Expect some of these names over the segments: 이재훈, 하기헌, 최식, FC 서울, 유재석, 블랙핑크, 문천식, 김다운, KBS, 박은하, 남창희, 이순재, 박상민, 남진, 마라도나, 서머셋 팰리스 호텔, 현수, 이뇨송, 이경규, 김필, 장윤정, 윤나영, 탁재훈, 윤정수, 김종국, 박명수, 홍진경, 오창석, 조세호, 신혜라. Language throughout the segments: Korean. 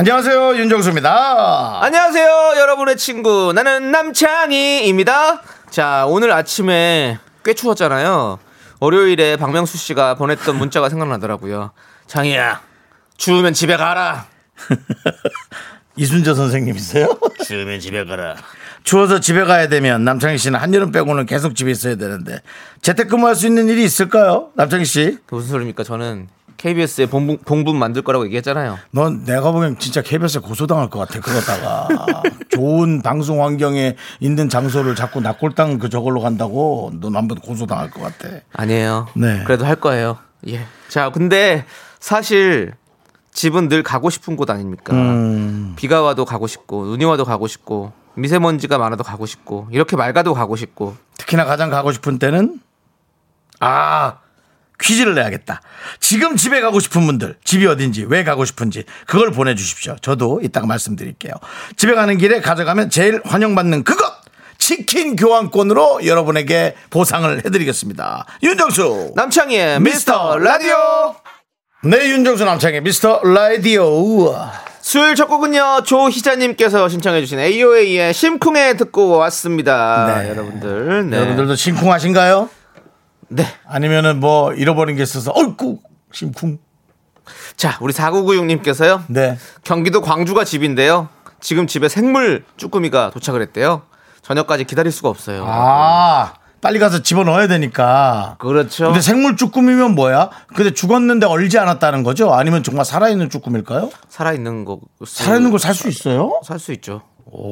안녕하세요, 윤정수입니다. 안녕하세요, 여러분의 친구 나는 남창희입니다. 자, 오늘 아침에 꽤 추웠잖아요. 월요일에 박명수 씨가 보냈던 문자가 생각나더라고요. 장희야, 추우면 집에 가라. 이순재 선생님이세요? 추우면 집에 가라. 추워서 집에 가야 되면 남창희 씨는 한여름 빼고는 계속 집에 있어야 되는데 재택근무할 수 있는 일이 있을까요, 남창희 씨? 무슨 소리입니까? 저는 KBS에 봉분 만들 거라고 얘기했잖아요. 넌 내가 보기엔 진짜 KBS에 고소당할 것 같아. 그러다가 좋은 방송 환경에 있는 장소를 자꾸 납골당 저걸로 간다고 넌 한번 고소당할 것 같아. 아니에요. 네. 그래도 할 거예요. 예. 자, 근데 사실 집은 늘 가고 싶은 곳 아닙니까? 비가 와도 가고 싶고 눈이 와도 가고 싶고 미세먼지가 많아도 가고 싶고 이렇게 맑아도 가고 싶고 특히나 가장 가고 싶은 때는 퀴즈를 내야겠다. 지금 집에 가고 싶은 분들, 집이 어딘지, 왜 가고 싶은지 그걸 보내주십시오. 저도 이따가 말씀드릴게요. 집에 가는 길에 가져가면 제일 환영받는 그것! 치킨 교환권으로 여러분에게 보상을 해드리겠습니다. 윤정수 남창희의 미스터 라디오. 네, 윤정수 남창희의 미스터 라디오. 수요일 첫 곡은요, 조희자님께서 신청해주신 AOA의 심쿵에 듣고 왔습니다. 네. 여러분들, 네. 여러분들도 심쿵하신가요? 네. 아니면은 뭐 잃어버린 게 있어서 어이구 심쿵. 자, 우리 4996님께서요. 네. 경기도 광주가 집인데요. 지금 집에 생물 쭈꾸미가 도착을 했대요. 저녁까지 기다릴 수가 없어요. 빨리 가서 집어넣어야 되니까. 그렇죠. 근데 생물 쭈꾸미면 뭐야? 근데 죽었는데 얼지 않았다는 거죠? 아니면 정말 살아있는 쭈꾸미일까요? 살아있는 거. 살아있는 거 살 수 있어요? 살 수 있죠.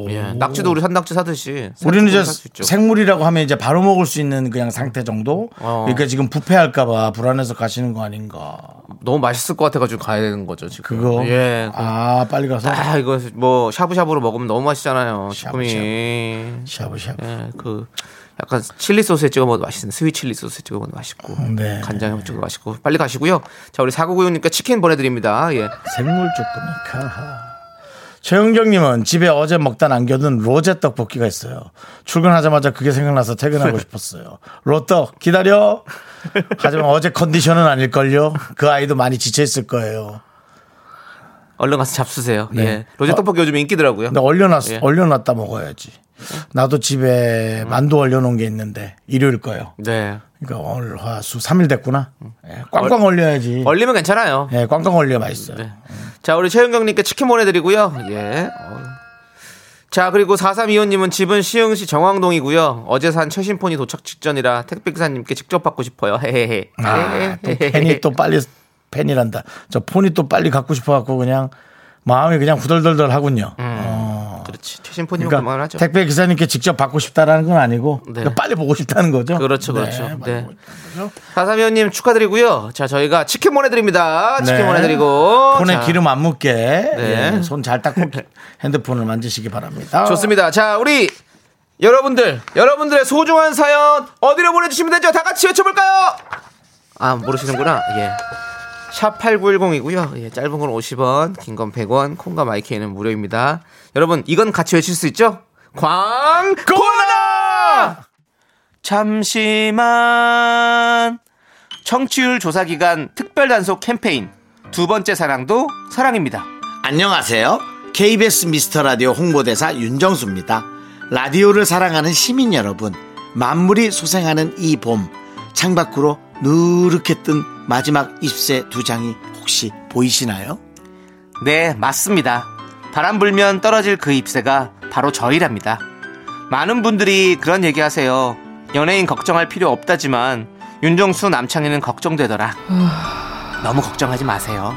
예, 낙지도 우리 산낙지 사듯이 우리는 이제 생물이라고 하면 이제 바로 먹을 수 있는 그냥 상태 정도. 그러니까 지금 부패할까봐 불안해서 가시는 거 아닌가. 너무 맛있을 것 같아가지고 가야 되는 거죠 지금. 그거. 예. 빨리 가서. 이거 뭐 샤브샤브로 먹으면 너무 맛있잖아요. 쭈꾸미. 샤브샤브. 예, 그 약간 칠리 소스에 찍어 먹어도 맛있는 스윗 칠리 소스에 찍어 먹어도 맛있고. 네. 간장에 찍어 맛있고. 빨리 가시고요. 자, 우리 4996님께 치킨 보내드립니다. 예. 생물 쭈꾸미카. 최은경님은 집에 어제 먹다 남겨둔 로제 떡볶이가 있어요. 출근하자마자 그게 생각나서 퇴근하고 싶었어요. 로떡 기다려. 하지만 어제 컨디션은 아닐걸요. 그 아이도 많이 지쳐있을 거예요. 얼른 가서 잡수세요. 네. 예. 로제 떡볶이 요즘 인기더라고요. 근데 얼려놨다 먹어야지. 나도 집에 만두 얼려놓은 게 있는데 일요일 거예요. 네. 그러니까 오늘 화수 3일 됐구나. 예, 꽝꽝 얼려야지. 얼리면 괜찮아요. 예, 꽝꽝 얼려 맛있어요. 네. 자, 우리 최윤경님께 치킨 보내드리고요. 예. 자, 그리고 4325님은 집은 시흥시 정왕동이고요. 어제 산 최신폰이 도착 직전이라 택배기사님께 직접 받고 싶어요. 헤헤헤. 또 팬이 또 빨리 팬이란다. 저 폰이 또 빨리 갖고 싶어갖고 그냥 마음이 그냥 후덜덜덜 하군요. 그렇지. 최신폰이면 그러니까 그만하죠. 택배 기사님께 직접 받고 싶다라는 건 아니고 네. 그러니까 빨리 보고 싶다는 거죠. 그렇죠, 그렇죠. 네. 사삼이원님 축하드리고요. 자, 저희가 치킨 보내드립니다. 치킨 네. 보내드리고 폰에 자. 기름 안 묻게 네. 네. 손 잘 닦고 핸드폰을 만지시기 바랍니다. 좋습니다. 자, 우리 여러분들의 소중한 사연 어디로 보내주시면 되죠? 다 같이 외쳐볼까요? 모르시는구나. 예. 샵 8910이고요. 예, 짧은 건 50원, 긴 건 100원, 콩과 마이크는 무료입니다. 여러분, 이건 같이 외칠 수 있죠? 광고나! 잠시만. 청취율 조사 기간 특별 단속 캠페인 두 번째 사랑도 사랑입니다. 안녕하세요. KBS 미스터 라디오 홍보대사 윤정수입니다. 라디오를 사랑하는 시민 여러분, 만물이 소생하는 이 봄, 창밖으로 누렇게 뜬 마지막 잎새 두 장이 혹시 보이시나요? 네, 맞습니다. 바람 불면 떨어질 그 잎새가 바로 저희랍니다. 많은 분들이 그런 얘기하세요. 연예인 걱정할 필요 없다지만 윤정수 남창희는 걱정되더라. 너무 걱정하지 마세요.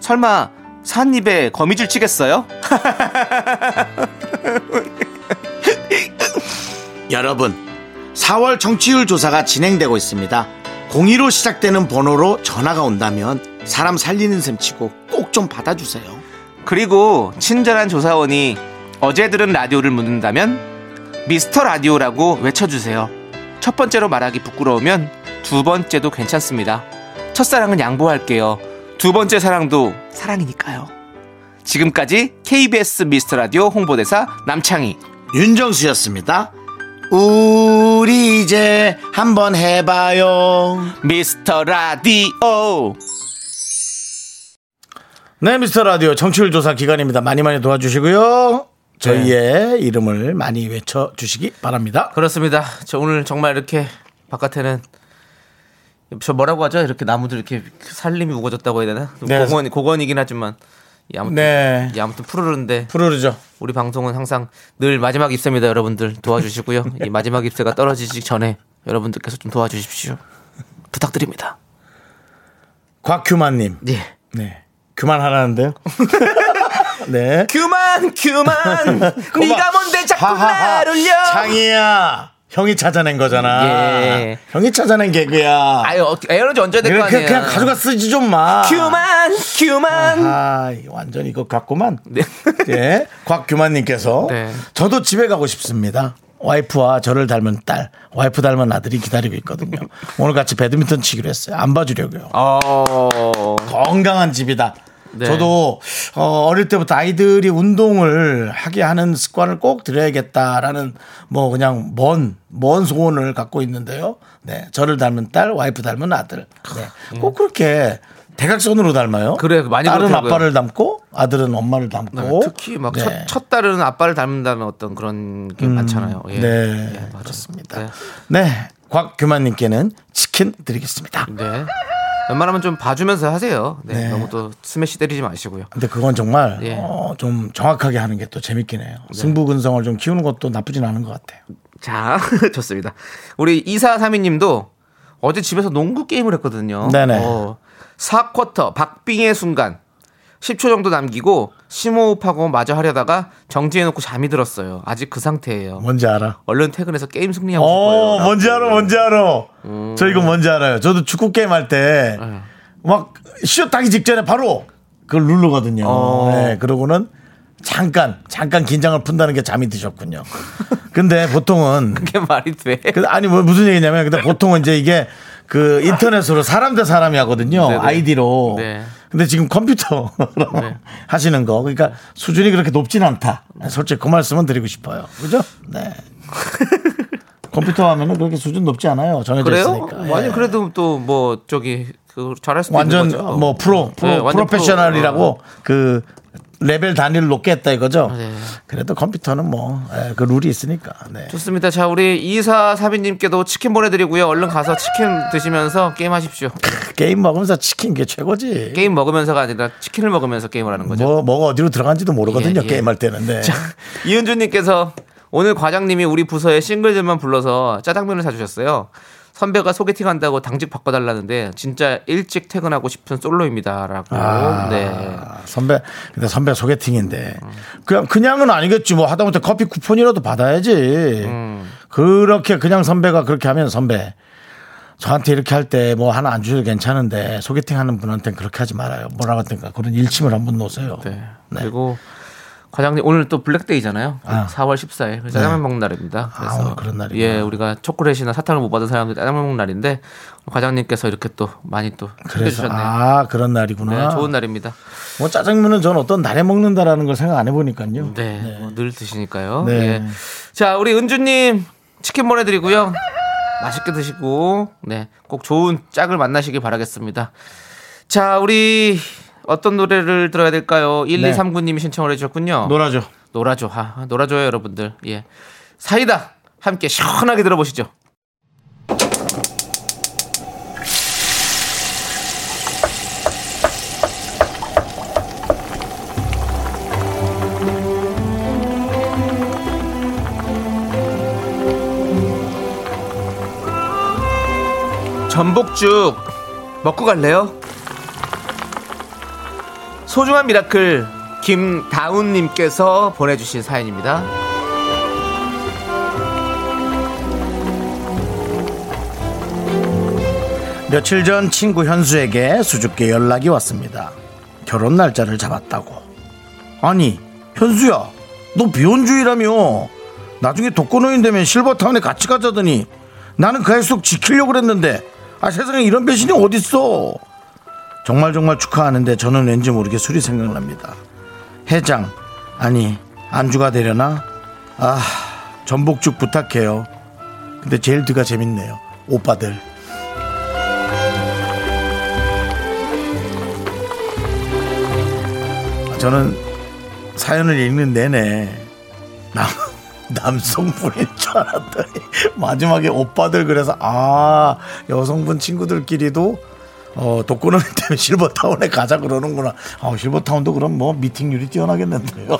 설마 산잎에 거미줄 치겠어요? 여러분, 4월 청취율 조사가 진행되고 있습니다. 02로 시작되는 번호로 전화가 온다면 사람 살리는 셈 치고 꼭 좀 받아주세요. 그리고 친절한 조사원이 어제 들은 라디오를 묻는다면 미스터 라디오라고 외쳐주세요. 첫 번째로 말하기 부끄러우면 두 번째도 괜찮습니다. 첫사랑은 양보할게요. 두 번째 사랑도 사랑이니까요. 지금까지 KBS 미스터 라디오 홍보대사 남창희, 윤정수였습니다. 우리 이제 한번 해봐요, 미스터 라디오. 네, 미스터 라디오 청취율 조사 기간입니다. 많이 많이 도와주시고요. 저희의 이름을 많이 외쳐주시기 바랍니다. 그렇습니다. 저 오늘 정말 이렇게 바깥에는 저 뭐라고 하죠? 이렇게 나무들 이렇게 살림이 우거졌다고 해야 되나? 네. 고건이긴 하지만 아무튼, 네. 아무튼 푸르른데 푸르르죠. 우리 방송은 항상 늘 마지막 입세입니다. 여러분들 도와주시고요. 이 마지막 입세가 떨어지기 전에 여러분들께서 좀 도와주십시오. 부탁드립니다. 곽규만님. 네. 네. 그만하라는데요. 네. 그만. 네가 뭔데 자꾸 날 울려. 창이야. 형이 찾아낸 거잖아. 예. 형이 찾아낸 개그야. 아유, 에너지 얹어야 될 거 아니에요. 그냥 가져가 쓰지 좀 마. 규만. 아, 완전 이거 같구만. 네. 예. 곽규만님께서 저도 집에 가고 싶습니다. 와이프와 저를 닮은 딸, 와이프 닮은 아들이 기다리고 있거든요. 오늘 같이 배드민턴 치기로 했어요. 안 봐주려고요. 건강한 집이다. 네. 저도 어릴 때부터 아이들이 운동을 하게 하는 습관을 꼭 들여야겠다라는 뭐 그냥 먼 소원을 갖고 있는데요. 네, 저를 닮은 딸, 와이프 닮은 아들. 네. 꼭 그렇게 대각선으로 닮아요. 그래, 많이 딸은 그렇더라고요. 아빠를 닮고 아들은 엄마를 닮고. 네, 특히 막 첫 딸은 아빠를 닮는다는 어떤 그런 게 많잖아요. 예. 네, 예, 맞습니다. 네, 곽규만님께는 치킨 드리겠습니다. 네. 웬만하면 좀 봐주면서 하세요. 네, 너무 또 스매시 때리지 마시고요. 근데 그건 정말 좀 정확하게 하는 게 또 재밌긴 해요. 네. 승부근성을 좀 키우는 것도 나쁘진 않은 것 같아요. 자, 좋습니다. 우리 2432님도 어제 집에서 농구 게임을 했거든요. 네네. 4쿼터 박빙의 순간 10초 정도 남기고 심호흡하고 마저 하려다가 정지해놓고 잠이 들었어요. 아직 그 상태예요. 뭔지 알아. 얼른 퇴근해서 게임 승리하고 싶어요. 뭔지 알아. 저 이거 뭔지 알아요. 저도 축구 게임 할 때 막 시합 따기 직전에 바로 그걸 누르거든요. 네, 그러고는 잠깐 긴장을 푼다는 게 잠이 드셨군요. 근데 보통은 그게 말이 돼? 아니 뭐 무슨 얘기냐면 근데 보통은 이제 이게 그 인터넷으로 사람 대 사람이 하거든요. 네네. 아이디로. 네. 근데 지금 컴퓨터로 하시는 거. 그러니까 수준이 그렇게 높진 않다. 솔직히 그 말씀은 드리고 싶어요. 그죠? 네. 컴퓨터 하면은 그렇게 수준 높지 않아요. 전해져 그래요? 있으니까. 아니, 그래도 또 뭐 저기 그 잘할 수도 있는 거죠. 완전 뭐 프로페셔널이라고 그 레벨 단위를 높게 했다 이거죠. 네. 그래도 컴퓨터는 뭐 그 룰이 있으니까. 네. 좋습니다. 자, 우리 2432님께도 치킨 보내드리고요. 얼른 가서 치킨 드시면서 게임하십시오. 게임 먹으면서 치킨, 게 최고지. 게임 먹으면서가 아니라 치킨을 먹으면서 게임을 하는 거죠. 뭐가 어디로 들어간지도 모르거든요. 예. 게임할 때는. 네. 이은주님께서 오늘 과장님이 우리 부서에 싱글들만 불러서 짜장면을 사주셨어요. 선배가 소개팅한다고 당직 바꿔달라는데 진짜 일찍 퇴근하고 싶은 솔로입니다라고. 네. 근데 선배 소개팅인데 그냥은 아니겠지. 뭐 하다못해 커피 쿠폰이라도 받아야지. 그렇게 그냥 선배가 그렇게 하면, 선배 저한테 이렇게 할 때 뭐 하나 안 주셔도 괜찮은데 소개팅하는 분한테는 그렇게 하지 말아요. 뭐라고 하든가 그런 일침을 한번 놓으세요. 네. 네. 그리고 과장님 오늘 또 블랙데이잖아요. 4월 14일 짜장면 먹는 날입니다. 그래서 오늘 그런 날이에요. 예, 우리가 초콜릿이나 사탕을 못 받은 사람들 짜장면 먹는 날인데 과장님께서 이렇게 또 많이 또 챙겨주셨네요. 아, 그런 날이구나. 네, 좋은 날입니다. 뭐 짜장면은 전 어떤 날에 먹는다라는 걸 생각 안 해보니까요. 네, 네. 뭐 늘 드시니까요. 네. 예. 자, 우리 은주님 치킨 보내드리고요. 맛있게 드시고, 네, 꼭 좋은 짝을 만나시길 바라겠습니다. 자, 우리. 어떤 노래를 들어야 될까요? 1239님이 신청을 해주셨군요. 놀아줘. 놀아줘요, 여러분들. 예, 사이다 함께 시원하게 들어보시죠. 전복죽 먹고 갈래요? 소중한 미라클 김다운님께서 보내주신 사연입니다. 며칠 전 친구 현수에게 수줍게 연락이 왔습니다. 결혼 날짜를 잡았다고. 아니 현수야 너 비혼주의라며 나중에 독거노인 되면 실버타운에 같이 가자더니 나는 그 약속 지키려고 그랬는데 아 세상에 이런 배신이 어딨어. 정말 정말 축하하는데 저는 왠지 모르게 술이 생각납니다. 해장 아니 안주가 되려나? 아 전복죽 부탁해요. 근데 제일 드가 재밌네요. 오빠들. 저는 사연을 읽는 내내 남성분인 줄 알았더니 마지막에 오빠들 그래서 아 여성분 친구들끼리도 독거노인 때문에 실버타운에 가자 그러는구나. 실버타운도 그럼 뭐 미팅률이 뛰어나겠는데요.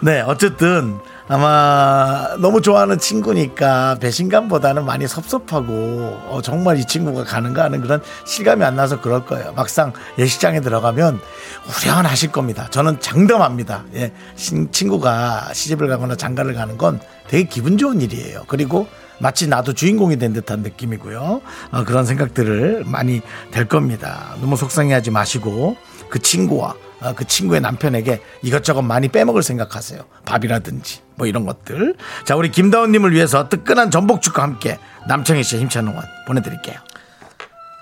네 어쨌든 아마 너무 좋아하는 친구니까 배신감보다는 많이 섭섭하고 정말 이 친구가 가는가 하는 그런 실감이 안 나서 그럴 거예요. 막상 예식장에 들어가면 후련하실 겁니다. 저는 장담합니다. 예, 친구가 시집을 가거나 장가를 가는 건 되게 기분 좋은 일이에요. 그리고 마치 나도 주인공이 된 듯한 느낌이고요. 그런 생각들을 많이 될 겁니다. 너무 속상해하지 마시고 그 친구와 그 친구의 남편에게 이것저것 많이 빼먹을 생각하세요. 밥이라든지 뭐 이런 것들. 자 우리 김다운님을 위해서 뜨끈한 전복죽과 함께 남창희 씨의 힘찬 응원 보내드릴게요.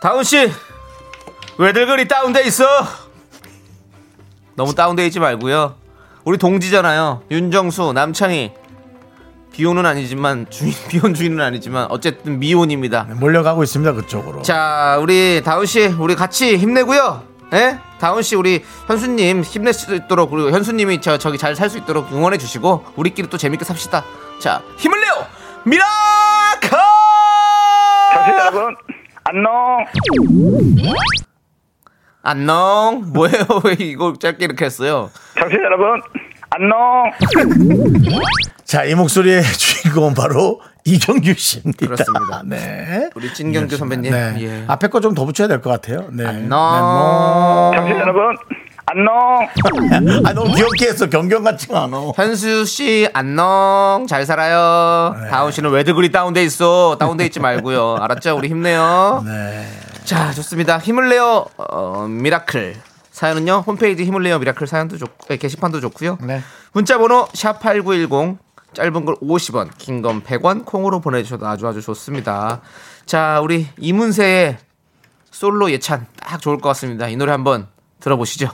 다운 씨 왜들 그리 다운돼 있어? 너무 다운돼 있지 말고요. 우리 동지잖아요. 윤정수 남창희 비혼은 아니지만 비혼 주인은 아니지만 어쨌든 미혼입니다. 네, 몰려가고 있습니다 그쪽으로. 자 우리 다운 씨 우리 같이 힘내고요. 예? 다운 씨 우리 현수님 힘낼 수 있도록 그리고 현수님이 저기 잘 살 수 있도록 응원해 주시고 우리끼리 또 재밌게 삽시다. 자 힘을 내요 미라카. 당신 여러분 안녕. 안녕 뭐예요 왜 이거 짧게 이렇게 했어요? 당신 여러분 안녕. 자, 이 목소리의 주인공은 바로 이경규 씨입니다. 그렇습니다. 네. 우리 찐경규 선배님. 네. 예. 앞에 거 좀 더 붙여야 될 것 같아요. 네. 안녕. 잠시만요, 여러분. 안녕. 아, 너무 귀엽게 했어. 경경 같지가 않아. 현수 씨, 안녕. 잘 살아요. 네. 다운 씨는 왜들 그리 다운돼 있어. 다운돼 있지 말고요. 알았죠? 우리 힘내요. 네. 자, 좋습니다. 힘을 내요. 미라클. 사연은요. 홈페이지 힘을 내요 미라클 사연도 좋고 게시판도 좋고요. 네. 문자번호 샵8910 짧은 걸 50원 긴 건 100원 콩으로 보내주셔도 아주 좋습니다. 자 우리 이문세의 솔로 예찬 딱 좋을 것 같습니다. 이 노래 한번 들어보시죠.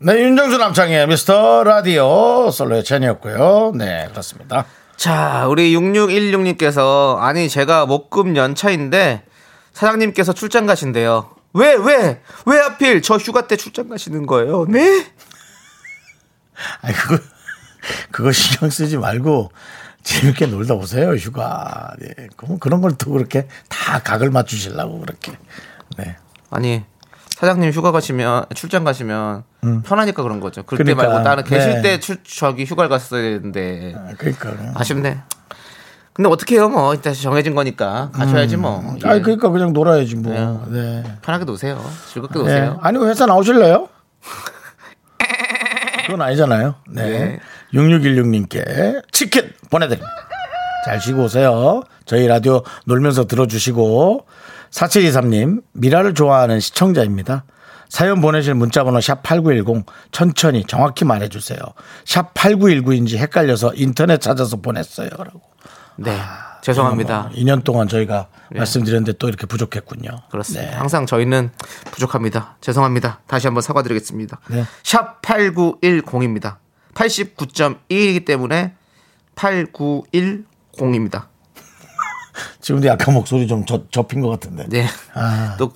네 윤정수 남창의 미스터 라디오 솔로 예찬이었고요. 네 그렇습니다. 자 우리 6616님께서 아니 제가 목금 연차인데 사장님께서 출장 가신대요. 왜 하필 저 휴가 때 출장 가시는 거예요? 네? 아니, 그거 신경 쓰지 말고 재밌게 놀다 오세요, 휴가. 예. 그런 걸 또 그렇게 다 각을 맞추시려고 그렇게. 네. 아니, 사장님 휴가 가시면, 출장 가시면 편하니까 그런 거죠. 그때 그러니까, 말고 다른 계실 네. 때 저기 휴가를 갔어야 되는데. 아, 그러니까. 아쉽네. 근데 어떻게 해요 뭐 일단 정해진 거니까 가셔야지 뭐. 예. 아니 그러니까 그냥 놀아야지 뭐. 네. 네. 편하게 노세요. 즐겁게 노세요. 네. 아니 회사 나오실래요? 그건 아니잖아요. 네. 네. 6616님께 치킨 보내드립니다. 잘 쉬고 오세요. 저희 라디오 놀면서 들어주시고 4723님 미라를 좋아하는 시청자입니다. 사연 보내실 문자번호 샵8910 천천히 정확히 말해주세요. 샵8919인지 헷갈려서 인터넷 찾아서 보냈어요 라고. 네 아, 죄송합니다. 2년 동안 저희가 네. 말씀드렸는데 또 이렇게 부족했군요. 그렇습니다. 네. 항상 저희는 부족합니다. 죄송합니다. 다시 한번 사과드리겠습니다. 네. 샵 8910입니다. 89.1이기 때문에 8910입니다. 지금도 약간 목소리 좀 접힌 것 같은데. 네. 아. 또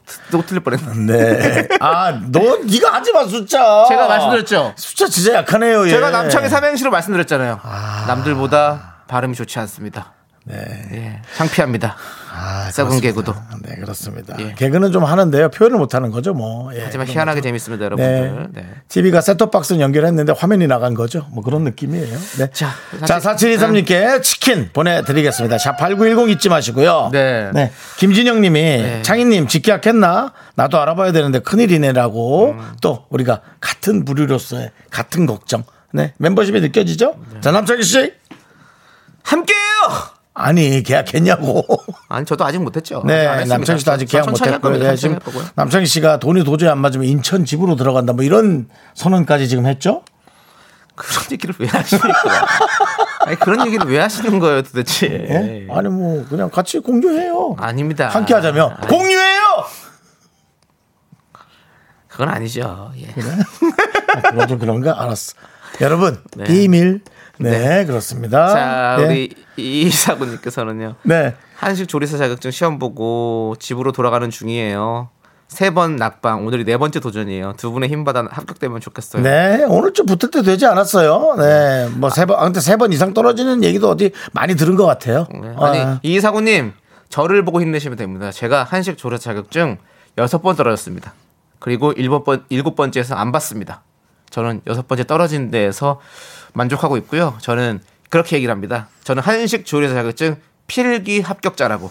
틀릴 뻔했는데. 네. 아, 네가 하지 마 숫자. 제가 말씀드렸죠. 숫자 진짜 약하네요. 예. 제가 남창희 삼행시로 말씀드렸잖아요. 아. 남들보다 발음이 좋지 않습니다. 네, 예, 창피합니다. 아, 썩은 개그도. 네, 그렇습니다. 예. 개그는 좀 하는데요, 표현을 못 하는 거죠, 뭐. 예, 하지만 희한하게 재밌습니다, 여러분들. 네. 네. TV가 셋톱박스 연결했는데 화면이 나간 거죠, 뭐 그런 느낌이에요. 네. 자, 4723님께 치킨 보내드리겠습니다. 자, 8910 잊지 마시고요. 네. 네. 김진영님이 네. 창희님 직계약했나? 나도 알아봐야 되는데 큰일이네라고 또 우리가 같은 부류로서의 같은 걱정. 네, 멤버십이 느껴지죠? 네. 자, 남창희 씨. 함께해요. 아니 계약했냐고. 아니 저도 아직 못했죠. 네, 남창희 씨도 아직 계약 못했고요. 네, 지금 남창희 씨가 돈이 도저히 안 맞으면 인천 집으로 들어간다 뭐 이런 선언까지 지금 했죠. 그런 얘기를 왜 하십니까? 아니 그런 얘기를 왜 하시는 거예요 도대체? 어? 아니 뭐 그냥 같이 공유해요. 아닙니다. 함께하자며 공유해요. 그건 아니죠. 예. 그래? 아, 좀 그런가? 알았어. 여러분 네. 비밀. 네, 네 그렇습니다. 자 네. 우리 이사부님께서는요. 네. 한식 조리사 자격증 시험 보고 집으로 돌아가는 중이에요. 3번 낙방. 오늘이 4번째 도전이에요. 두 분의 힘 받아 합격되면 좋겠어요. 네, 오늘 좀 붙을 때 되지 않았어요. 네, 뭐 3번. 아, 근데 3번 이상 떨어지는 얘기도 어디 많이 들은 것 같아요. 네. 아니 아. 이사부님 저를 보고 힘내시면 됩니다. 제가 한식 조리사 자격증 6번 떨어졌습니다. 그리고 7번째에서 안 받습니다. 저는 6번째 떨어진 데에서 만족하고 있고요. 저는 그렇게 얘기를 합니다. 저는 한식 조리사 자격증 필기 합격자라고.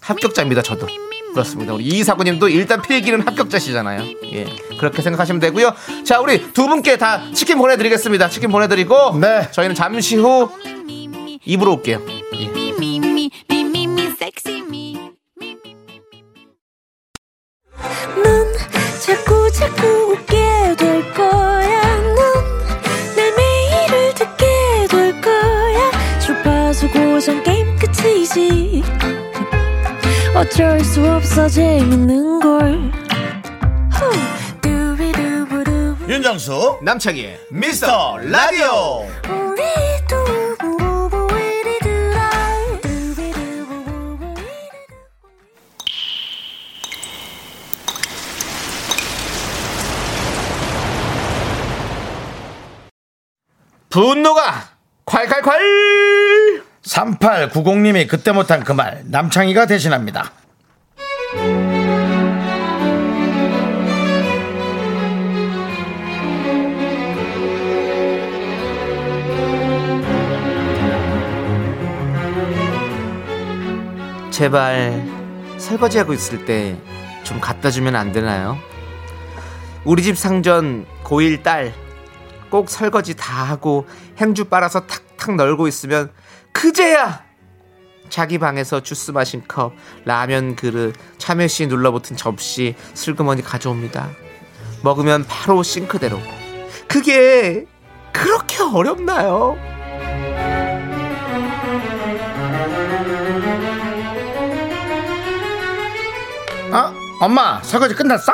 합격자입니다. 저도 그렇습니다. 우리 이사구님도 일단 필기는 합격자시잖아요. 예, 그렇게 생각하시면 되고요. 자, 우리 두 분께 다 치킨 보내드리겠습니다. 치킨 보내드리고 네. 저희는 잠시 후 2부로 올게요. 예. 자꾸 웃게 될 거야. 내 매일을 듣게 될 거야. 주파수 고정 게임 끝이지. 어쩔 수 없어 재밌는 걸. 윤정수 남창희 미스터 라디오. 분노가 콸콸콸. 3890님이 그때 못한 그 말 남창희가 대신합니다. 제발 설거지하고 있을 때 좀 갖다 주면 안 되나요? 우리 집 상전 고1 딸 꼭 설거지 다 하고 행주 빨아서 탁탁 널고 있으면 그제야 자기 방에서 주스 마신 컵, 라면 그릇, 참외씨 눌러붙은 접시 슬그머니 가져옵니다. 먹으면 바로 싱크대로. 그게 그렇게 어렵나요? 어? 엄마 설거지 끝났어?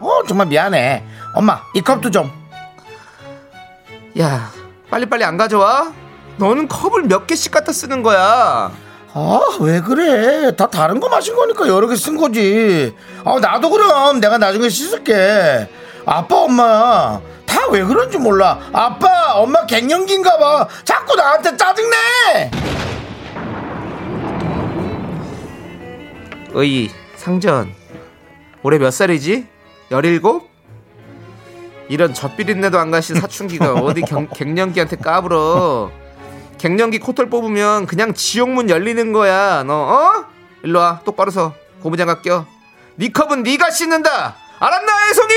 어 정말 미안해. 엄마 이 컵도 좀. 야 빨리빨리 안 가져와? 너는 컵을 몇 개씩 갖다 쓰는 거야. 아 왜 그래? 다 다른 거 마신 거니까 여러 개 쓴 거지. 아 나도 그럼 내가 나중에 씻을게. 아빠 엄마 다 왜 그런지 몰라. 아빠 엄마 갱년기인가 봐. 자꾸 나한테 짜증내. 어이 상전 올해 몇 살이지? 17? 이런 젖비린내도 안 가신 사춘기가 어디 갱년기한테 까불어. 갱년기 코털 뽑으면 그냥 지옥문 열리는 거야. 너 어? 일로와 똑바로 서. 고무장갑 껴. 네 컵은 네가 씻는다. 알았나 애송이.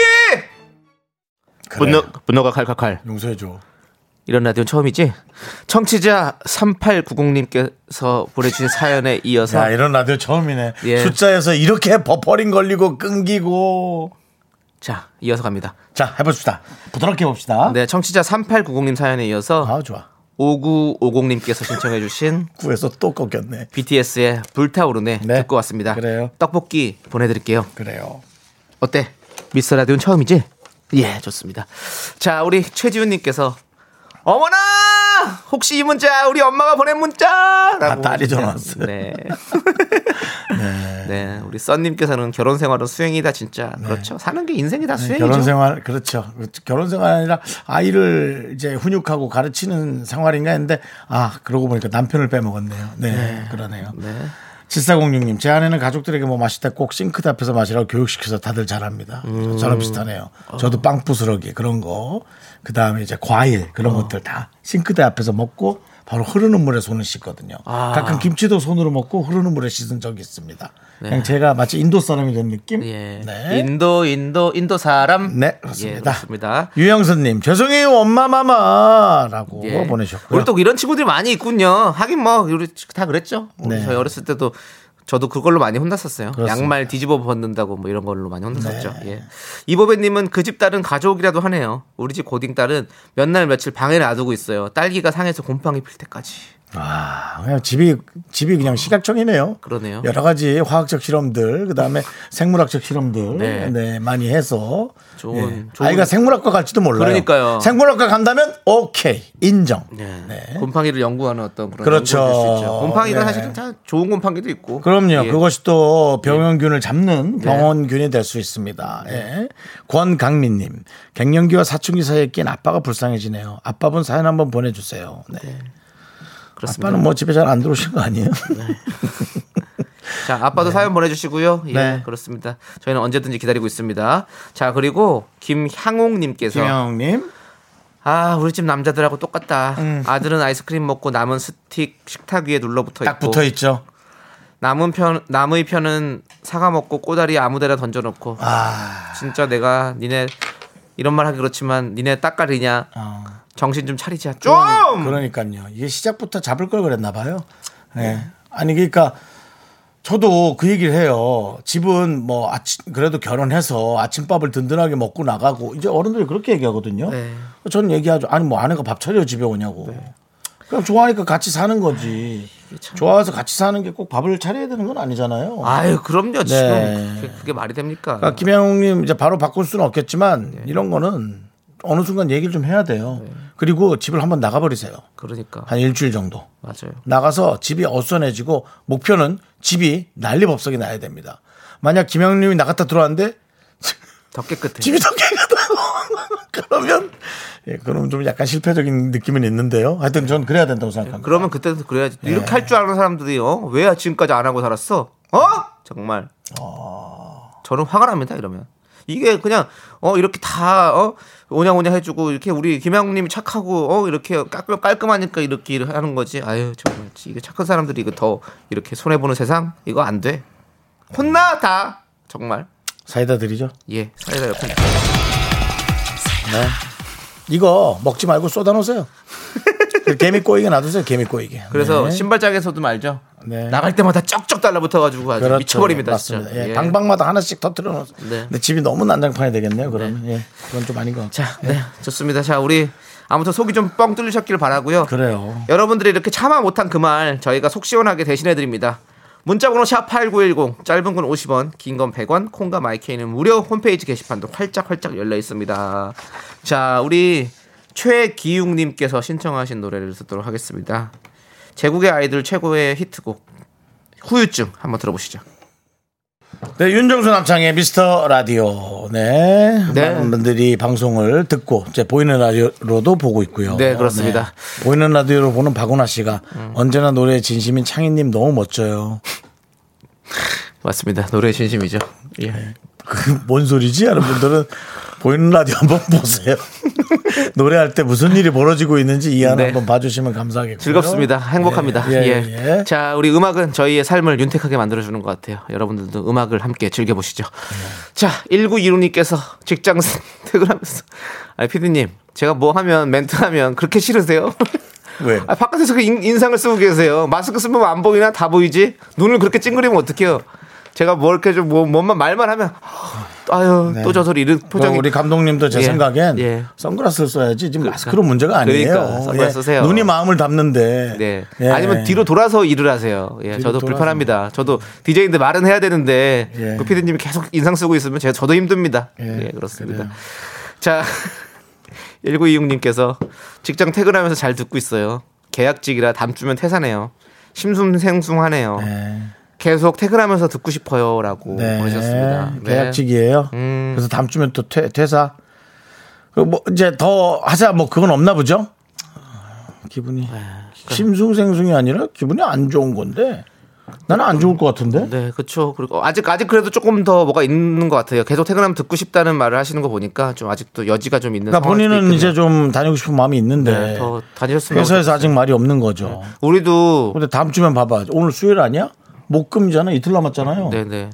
그래. 분노가 칼칼칼. 용서해줘. 이런 라디오 처음이지? 청취자 3890님께서 보내주신 사연에 이어서 야, 이런 라디오 처음이네. 예. 숫자에서 이렇게 버퍼링 걸리고 끊기고. 자, 이어서 갑니다. 자, 해봅시다. 부드럽게 해봅시다. 네, 청취자 3890님 사연에 이어서 아, 좋아. 5950님께서 신청해 주신 9에서 또 꺾였네. BTS의 불타오르네 네. 듣고 왔습니다. 그래요. 떡볶이 보내드릴게요. 그래요. 어때? 미스터라디오는 처음이지? 예, 좋습니다. 자, 우리 최지훈님께서 어머나! 혹시 이 문자 우리 엄마가 보낸 문자? 라고 아, 딸이 전화 왔어요. 네. 네. 네. 우리 썬님께서는 결혼 생활은 수행이다 진짜. 네. 그렇죠. 사는 게 인생이 다 수행이죠. 결혼 생활 그렇죠. 결혼 생활 아니라 아이를 이제 훈육하고 가르치는 생활인가 했는데 아 그러고 보니까 남편을 빼먹었네요. 네, 네. 그러네요. 네. 7406님 제 아내는 가족들에게 뭐 마실 때 꼭 싱크대 앞에서 마시라고 교육시켜서 다들 잘합니다. 저랑 비슷하네요. 저도 빵 부스러기 그런 거. 그다음에 이제 과일 그런 것들 다 싱크대 앞에서 먹고 바로 흐르는 물에 손을 씻거든요. 아. 가끔 김치도 손으로 먹고 흐르는 물에 씻은 적이 있습니다. 네. 그냥 제가 마치 인도 사람이 된 느낌. 예. 네. 인도 사람. 네, 그렇습니다. 예, 그렇습니다. 유영선님 죄송해요 엄마마마라고 예. 보내셨고요. 우리 또 이런 친구들이 많이 있군요. 하긴 뭐 우리 다 그랬죠. 우리 네. 저희 어렸을 때도. 저도 그걸로 많이 혼났었어요. 그렇습니다. 양말 뒤집어 벗는다고 뭐 이런 걸로 많이 혼났었죠. 네. 예. 이보배님은 그 집 딸은 가족이라도 하네요. 우리 집 고딩 딸은 몇 날 며칠 방에 놔두고 있어요. 딸기가 상해서 곰팡이 필 때까지. 아, 그냥 집이 그냥 식약청이네요. 그러네요. 여러 가지 화학적 실험들, 그 다음에 생물학적 실험들, 네. 네, 많이 해서 좋은 아이가 생물학과 갈지도 몰라요. 그러니까요. 생물학과 간다면 오케이 인정. 네. 네. 곰팡이를 연구하는 어떤 그런 그렇죠. 연구를 할 수 있죠. 곰팡이가 네. 사실은 다 좋은 곰팡이도 있고. 그럼요. 예. 그것이 또 병원균을 잡는 병원균이 될 수 있습니다. 예. 권강민님, 갱년기와 사춘기 사이에 낀 아빠가 불쌍해지네요. 아빠분 사연 한번 보내주세요. 네. 네. 그렇습니다. 아빠는 뭐 집에 잘 안 들어오신 거 아니에요? 네. 자, 아빠도 네. 사연 보내주시고요. 예, 네. 그렇습니다. 저희는 언제든지 기다리고 있습니다. 자, 그리고 김향옥님께서 김향옥님, 아, 우리 집 남자들하고 똑같다. 아들은 아이스크림 먹고 남은 스틱 식탁 위에 눌러붙어 있고 딱 붙어 있죠. 남의 편은 사과 먹고 꼬다리 아무데나 던져놓고. 아, 진짜 내가 니네 이런 말 하기 그렇지만 니네 딱가리냐. 정신 좀 차리자 좀. 그러니까요. 이게 시작부터 잡을 걸 그랬나 봐요. 네. 네. 아니 그러니까 저도 그 얘기를 해요. 집은 뭐 그래도 결혼해서 아침밥을 든든하게 먹고 나가고 이제 어른들이 그렇게 얘기하거든요. 네. 저는 얘기하죠. 아니 뭐 아내가 밥 차려 집에 오냐고. 네. 그럼 좋아하니까 같이 사는 거지. 좋아서 같이 사는 게 꼭 밥을 차려야 되는 건 아니잖아요. 아유, 그럼요. 지금 네. 그게 말이 됩니까? 그러니까 김양웅님 이제 바로 바꿀 수는 없겠지만 네. 이런 거는 어느 순간 얘기를 좀 해야 돼요. 네. 그리고 집을 한번 나가버리세요. 그러니까 한 일주일 정도. 맞아요. 나가서 집이 어수선해지고 목표는 집이 난리법석이 나야 됩니다. 만약 김영님이 나갔다 들어왔는데 더 깨끗해. 집이 더 깨끗하고 그러면 예, 그럼 좀 약간 실패적인 느낌은 있는데요. 하여튼 전 그래야 된다고 생각합니다. 그러면 그때도 그래야지. 예. 이렇게 할 줄 아는 사람들이요. 왜 아침까지 안 하고 살았어? 정말. 저는 화가 납니다. 이러면. 이게 그냥 이렇게 다 오냐오냐 해주고 이렇게 우리 김양국님이 착하고 이렇게 깔끔하니까 이렇게 하는 거지. 아유 정말 이게 착한 사람들이 이거 더 이렇게 손해 보는 세상 이거 안 돼. 혼나 다 정말. 사이다 드리죠. 예, 사이다 옆에. 네. 이거 먹지 말고 쏟아 놓으세요. 개미 꼬이게 놔두세요. 개미 꼬이게. 그래서 네. 신발장에서도 말죠. 네. 나갈 때마다 쩍쩍 달라붙어가지고 아주 그렇죠. 미쳐버립니다. 맞습니다. 진짜. 예. 방방마다 하나씩 터뜨려놓은. 네. 근데 집이 너무 난장판이 되겠네요. 그러면 네. 예. 그건 좀 아닌 것 같아요. 자, 네. 네. 좋습니다. 자, 우리 아무튼 속이 좀 뻥 뚫리셨길 바라고요. 그래요. 여러분들이 이렇게 참아 못한 그 말 저희가 속 시원하게 대신해드립니다. 문자번호 샵8910 짧은 건 50원 긴 건 100원 콩과 마이케이는 무료. 홈페이지 게시판도 활짝활짝 열려 있습니다. 자, 우리 최기웅님께서 신청하신 노래를 듣도록 하겠습니다. 제국의 아이들 최고의 히트곡 후유증 한번 들어보시죠. 네, 윤정수 남창의 미스터 라디오. 네, 많은 분들이 방송을 듣고 이제 보이는 라디오로도 보고 있고요. 네, 그렇습니다. 네. 보이는 라디오로 보는 박은하 씨가 언제나 노래의 진심인 창희님 너무 멋져요. 맞습니다. 노래의 진심이죠. 예. 그 뭔 소리지? 여러분들은 보이는 라디오 한번 보세요. 노래할 때 무슨 일이 벌어지고 있는지 이 안을 네. 한번 봐주시면 감사하겠고요. 즐겁습니다. 행복합니다. 예, 예, 예. 예. 자, 우리 음악은 저희의 삶을 윤택하게 만들어주는 것 같아요. 여러분들도 음악을 함께 즐겨보시죠. 자, 1926님께서 직장 퇴근하면서 아, 피디님 제가 뭐 하면 멘트하면 그렇게 싫으세요? 왜? 아, 바깥에서 그 인상을 쓰고 계세요. 마스크 쓰면 안 보이나? 다 보이지? 눈을 그렇게 찡그리면 어떡해요? 제가 뭘 이렇게 좀 뭔만 말만 하면 아유 네. 또 저 소리 이런 표정이. 우리 감독님도 제 예. 생각엔 예. 선글라스를 써야지 지금 마스크로 그러니까. 문제가 아니에요. 그러니까 선글라스 예. 쓰세요. 눈이 마음을 담는데 네. 예. 아니면 뒤로 돌아서 일을 하세요. 예. 저도 돌아서. 불편합니다. 저도 DJ인데 말은 해야 되는데 예. 그 피디님이 계속 인상 쓰고 있으면 저도 힘듭니다. 예, 예. 그렇습니다. 그래요. 자, 1926님께서 직장 퇴근하면서 잘 듣고 있어요. 계약직이라 다음 주면 퇴사네요. 심순생숭하네요. 네. 계속 퇴근하면서 듣고 싶어요라고 보내셨습니다. 네. 계약직이에요. 그래서 다음 주면 또 퇴사. 뭐 이제 더 하자 뭐 그건 없나 보죠. 기분이 심숭생숭이 아니라 기분이 안 좋은 건데 나는 안 좋을 것 같은데. 네, 그렇죠. 그리고 아직 그래도 조금 더 뭐가 있는 것 같아요. 계속 퇴근하면 듣고 싶다는 말을 하시는 거 보니까 좀 아직도 여지가 좀 있는. 그러니까 본인은 이제 좀 다니고 싶은 마음이 있는데 네, 더 다니셨으면. 회사에서 아직 말이 없는 거죠. 네. 우리도. 근데 다음 주면 봐봐. 오늘 수요일 아니야? 목금이잖아. 이틀 남았잖아요. 네네.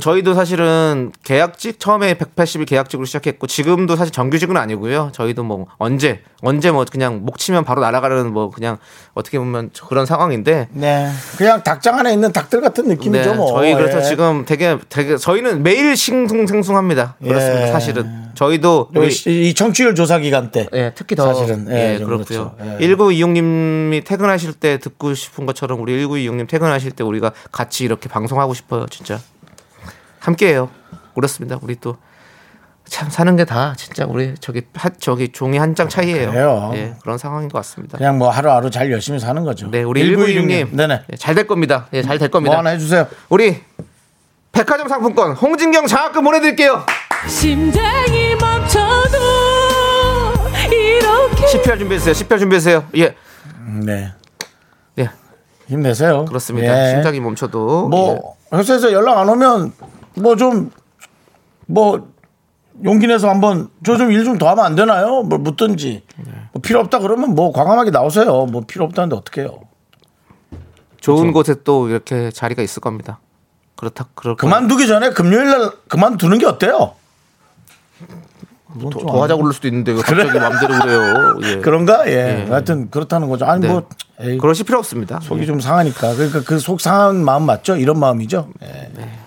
저희도 사실은 계약직 처음에 180일 계약직으로 시작했고 지금도 사실 정규직은 아니고요. 저희도 뭐 언제 뭐 그냥 목 치면 바로 날아가는 뭐 그냥 어떻게 보면 그런 상황인데. 네. 그냥 닭장 안에 있는 닭들 같은 느낌이죠. 네, 뭐. 저희 그래서 예. 지금 되게 저희는 매일 싱숭생숭합니다. 그렇습니다. 예. 사실은 저희도 이 청취율 조사 기간 때 예, 특히 더 사실은 예, 예, 그렇고요. 그렇죠. 예. 1926님이 퇴근하실 때 듣고 싶은 것처럼 우리 1926님 퇴근하실 때 우리가 같이 이렇게 방송하고 싶어요, 진짜. 함께해요. 그렇습니다. 우리 또 참 사는 게 다 진짜 우리 저기 종이 한 장 차이예요. 그래요. 예, 그런 상황인 것 같습니다. 그냥 뭐 하루하루 잘 열심히 사는 거죠. 네, 우리 1926님, 네네, 예, 잘 될 겁니다. 예, 잘 될 겁니다. 뭐 하나 해주세요. 우리 백화점 상품권 홍진경 장학금 보내드릴게요. 심장이 멈춰도 이렇게. 10회 준비해주세요. 10회 준비해주세요. 예. 네. 예. 힘내세요. 그렇습니다. 예. 심장이 멈춰도 뭐. 예. 회사에서 연락 안 오면 뭐 용기 내서 한번 저 좀 일 좀 더 하면 안 되나요? 뭘 묻든지. 뭐 필요 없다 그러면 뭐 광범하게 나오세요. 뭐 필요 없다는데 어떡해요. 좋은 그렇죠? 곳에 또 이렇게 자리가 있을 겁니다. 그렇다 그럴 그만두기 전에 금요일날 그만두는 게 어때요? 더 하자고 그럴 수도 있는데 갑자기 마음대로 그래요. 예. 그런가? 예. 예. 하여튼 그렇다는 거죠. 아니 네. 뭐 에이, 그러실 필요 없습니다. 속이 예. 좀 상하니까. 그러니까 그 속 상한 마음 맞죠? 이런 마음이죠. 예. 네.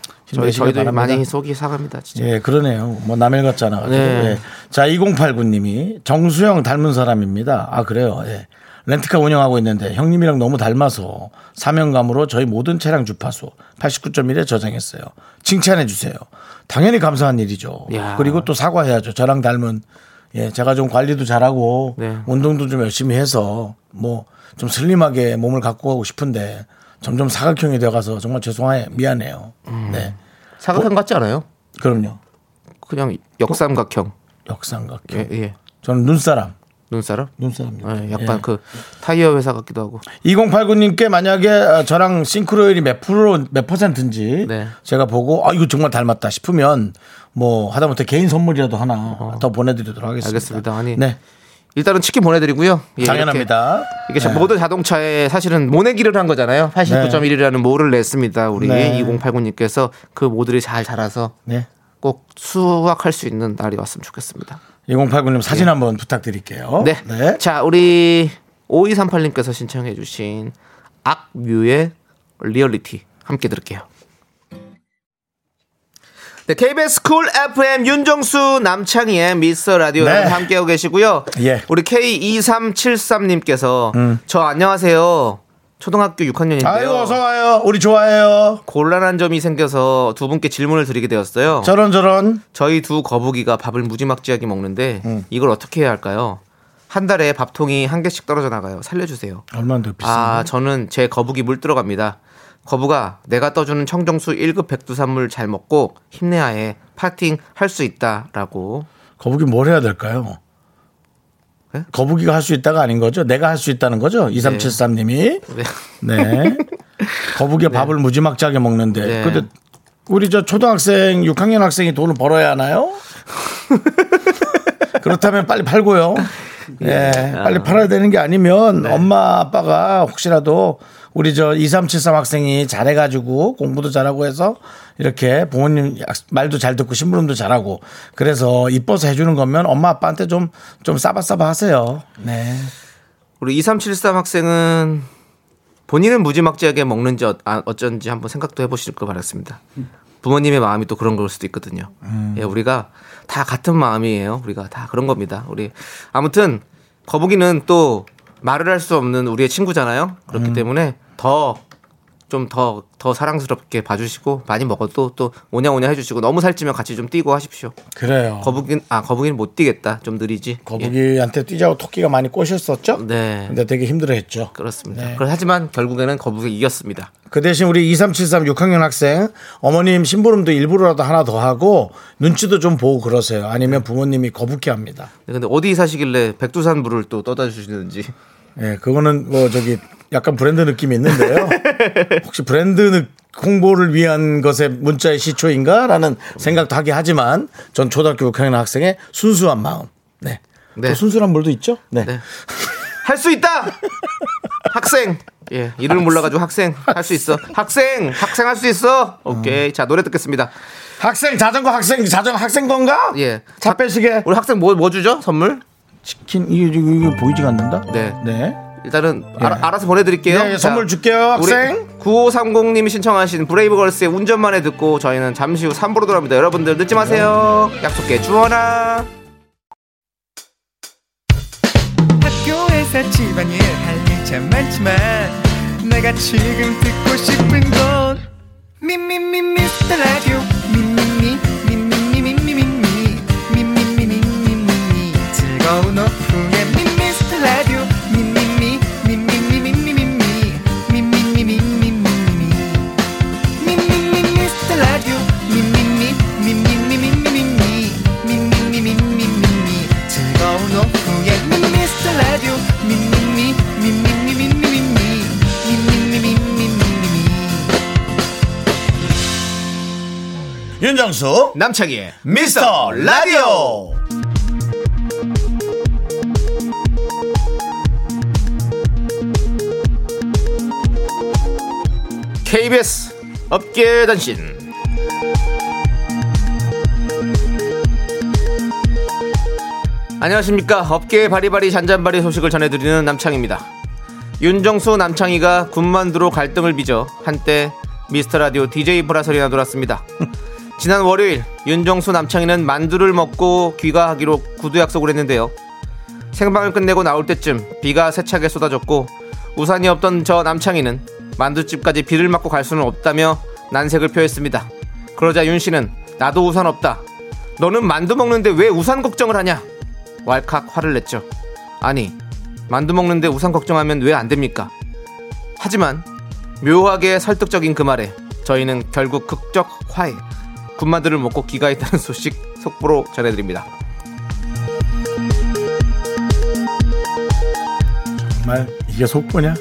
저희도 많이 속이 상합니다. 진짜. 예, 그러네요. 뭐 남일 같잖아. 네. 예. 자, 2089님이 정수영 닮은 사람입니다. 아 그래요. 예. 렌트카 운영하고 있는데 형님이랑 너무 닮아서 사명감으로 저희 모든 차량 주파수 89.1에 저장했어요. 칭찬해 주세요. 당연히 감사한 일이죠. 야. 그리고 또 사과해야죠. 저랑 닮은 예, 제가 좀 관리도 잘하고 네. 운동도 좀 열심히 해서 뭐 좀 슬림하게 몸을 갖고 가고 싶은데 점점 사각형이 되어가서 정말 죄송해 미안해요. 네. 사각형 뭐, 같지 않아요? 그럼요. 그냥 역삼각형. 역삼각형. 예, 예. 저는 눈사람. 눈사람입니다. 네, 약간 예. 그 타이어 회사 같기도 하고. 2089님께 만약에 저랑 싱크로율이 몇 퍼센트인지 네. 제가 보고 아 이거 정말 닮았다 싶으면 뭐 하다못해 개인 선물이라도 하나 더 보내드리도록 하겠습니다. 알겠습니다. 아니 네. 일단은 치킨 보내드리고요. 예, 당연합니다. 이게 네. 모든 자동차에 사실은 모내기를 한 거잖아요. 89.1이라는 네. 모를 냈습니다. 우리 네. 2089님께서 그 모들이 잘 자라서 네. 꼭 수확할 수 있는 날이 왔으면 좋겠습니다. 2089님 사진 네. 한번 부탁드릴게요. 네. 네. 자, 우리 5238님께서 신청해주신 악뮤의 리얼리티 함께 들을게요. 네, KBS 쿨 FM 윤정수 남창희의 미스터 라디오 여러분 네. 함께하고 계시고요. 예. 우리 K2373님께서 저 안녕하세요. 초등학교 6학년인데요. 아이고 어서와요. 우리 좋아해요. 곤란한 점이 생겨서 두 분께 질문을 드리게 되었어요. 저런. 저희 두 거북이가 밥을 무지막지하게 먹는데 이걸 어떻게 해야 할까요? 한 달에 밥통이 한 개씩 떨어져 나가요. 살려주세요. 얼마나 더 비싼 아, 저는 제 거북이 물 들어갑니다. 거북아 내가 떠주는 청정수 1급 백두산물 잘 먹고 힘내야 해. 파팅 할 수 있다라고. 거북이 뭘 해야 될까요? 네? 거북이가 할 수 있다가 아닌 거죠? 내가 할 수 있다는 거죠? 2373님이. 네. 네. 거북이가 네. 밥을 무지막지하게 먹는데. 네. 근데 우리 저 초등학생 6학년 학생이 돈을 벌어야 하나요? 그렇다면 빨리 팔고요. 네. 빨리 팔아야 되는 게 아니면 네. 엄마 아빠가 혹시라도 우리 저 2373 학생이 잘해가지고 공부도 잘하고 해서 이렇게 부모님 말도 잘 듣고 심부름도 잘하고 그래서 이뻐서 해주는 거면 엄마 아빠한테 좀 싸바싸바 하세요. 네. 우리 2373 학생은 본인은 무지막지하게 먹는지 어쩐지 한번 생각도 해보실 거 바랐습니다. 부모님의 마음이 또 그런 걸 수도 있거든요. 예, 우리가 다 같은 마음이에요. 우리가 다 그런 겁니다. 우리 아무튼 거북이는 또 말을 할 수 없는 우리의 친구잖아요. 그렇기 때문에 더 사랑스럽게 봐주시고 많이 먹어도 또 오냐오냐 해주시고 너무 살찌면 같이 좀 뛰고 하십시오. 그래요. 거북이는 못 뛰겠다. 좀 느리지. 거북이한테 예. 뛰자고 토끼가 많이 꼬셨었죠. 네. 근데 되게 힘들어했죠. 그렇습니다. 네. 하지만 결국에는 거북이가 이겼습니다. 그 대신 우리 2373 6학년 학생 어머님 심부름도 일부러라도 하나 더 하고 눈치도 좀 보고 그러세요. 아니면 부모님이 거북해합니다. 근데 어디 사시길래 백두산물을 또 떠다 주시는지. 예, 그거는 뭐 저기 약간 브랜드 느낌이 있는데요. 혹시 브랜드 홍보를 위한 것에 문자의 시초인가라는 생각도 하게 하지만 전 초등학교 6학년 학생의 순수한 마음. 네. 네. 또 순수한 물도 있죠? 네. 네. 할 수 있다! 학생! 예, 이름을 몰라가지고 학생! 할 수 있어! 학생! 학생 할 수 있어! 오케이. 자, 노래 듣겠습니다. 학생! 자전거 학생! 자전거 학생 건가? 예. 차빼시게. 우리 학생 뭐 주죠? 선물? 치킨, 이거 보이지가 않는다? 네. 네. 일단은 예. 알아서 보내드릴게요. 예, 예, 선물 줄게요. 학생 9530님이 신청하신 브레이브걸스의 운전만에 듣고 저희는 잠시 후 3부로 돌아옵니다. 여러분들 늦지 마세요. 약속해 주원아. 학교에서 집안일 할 일 참 많지만 내가 지금 듣고 싶은 건 미미미 미스터 라디오 미미미 미미미 미미미 미미미 미미미 즐거운 오후에 미스터 라디오 윤정수 남창희 미스터 라디오. KBS 업계 단신. 안녕하십니까. 업계의 바리바리 잔잔바리 소식을 전해드리는 남창희입니다. 윤정수 남창희가 군만두로 갈등을 빚어 한때 미스터 라디오 DJ 보라설이나 돌았습니다. 지난 월요일 윤정수 남창희는 만두를 먹고 귀가하기로 구두 약속을 했는데요. 생방을 끝내고 나올 때쯤 비가 세차게 쏟아졌고 우산이 없던 저 남창희는 만두집까지 비를 맞고 갈 수는 없다며 난색을 표했습니다. 그러자 윤씨는 나도 우산 없다. 너는 만두 먹는데 왜 우산 걱정을 하냐? 왈칵 화를 냈죠. 아니 만두 먹는데 우산 걱정하면 왜 안됩니까? 하지만 묘하게 설득적인 그 말에 저희는 결국 극적 화해 군만두를 먹고 귀가했다는 소식 속보로 전해드립니다. 정말 이게 속보냐?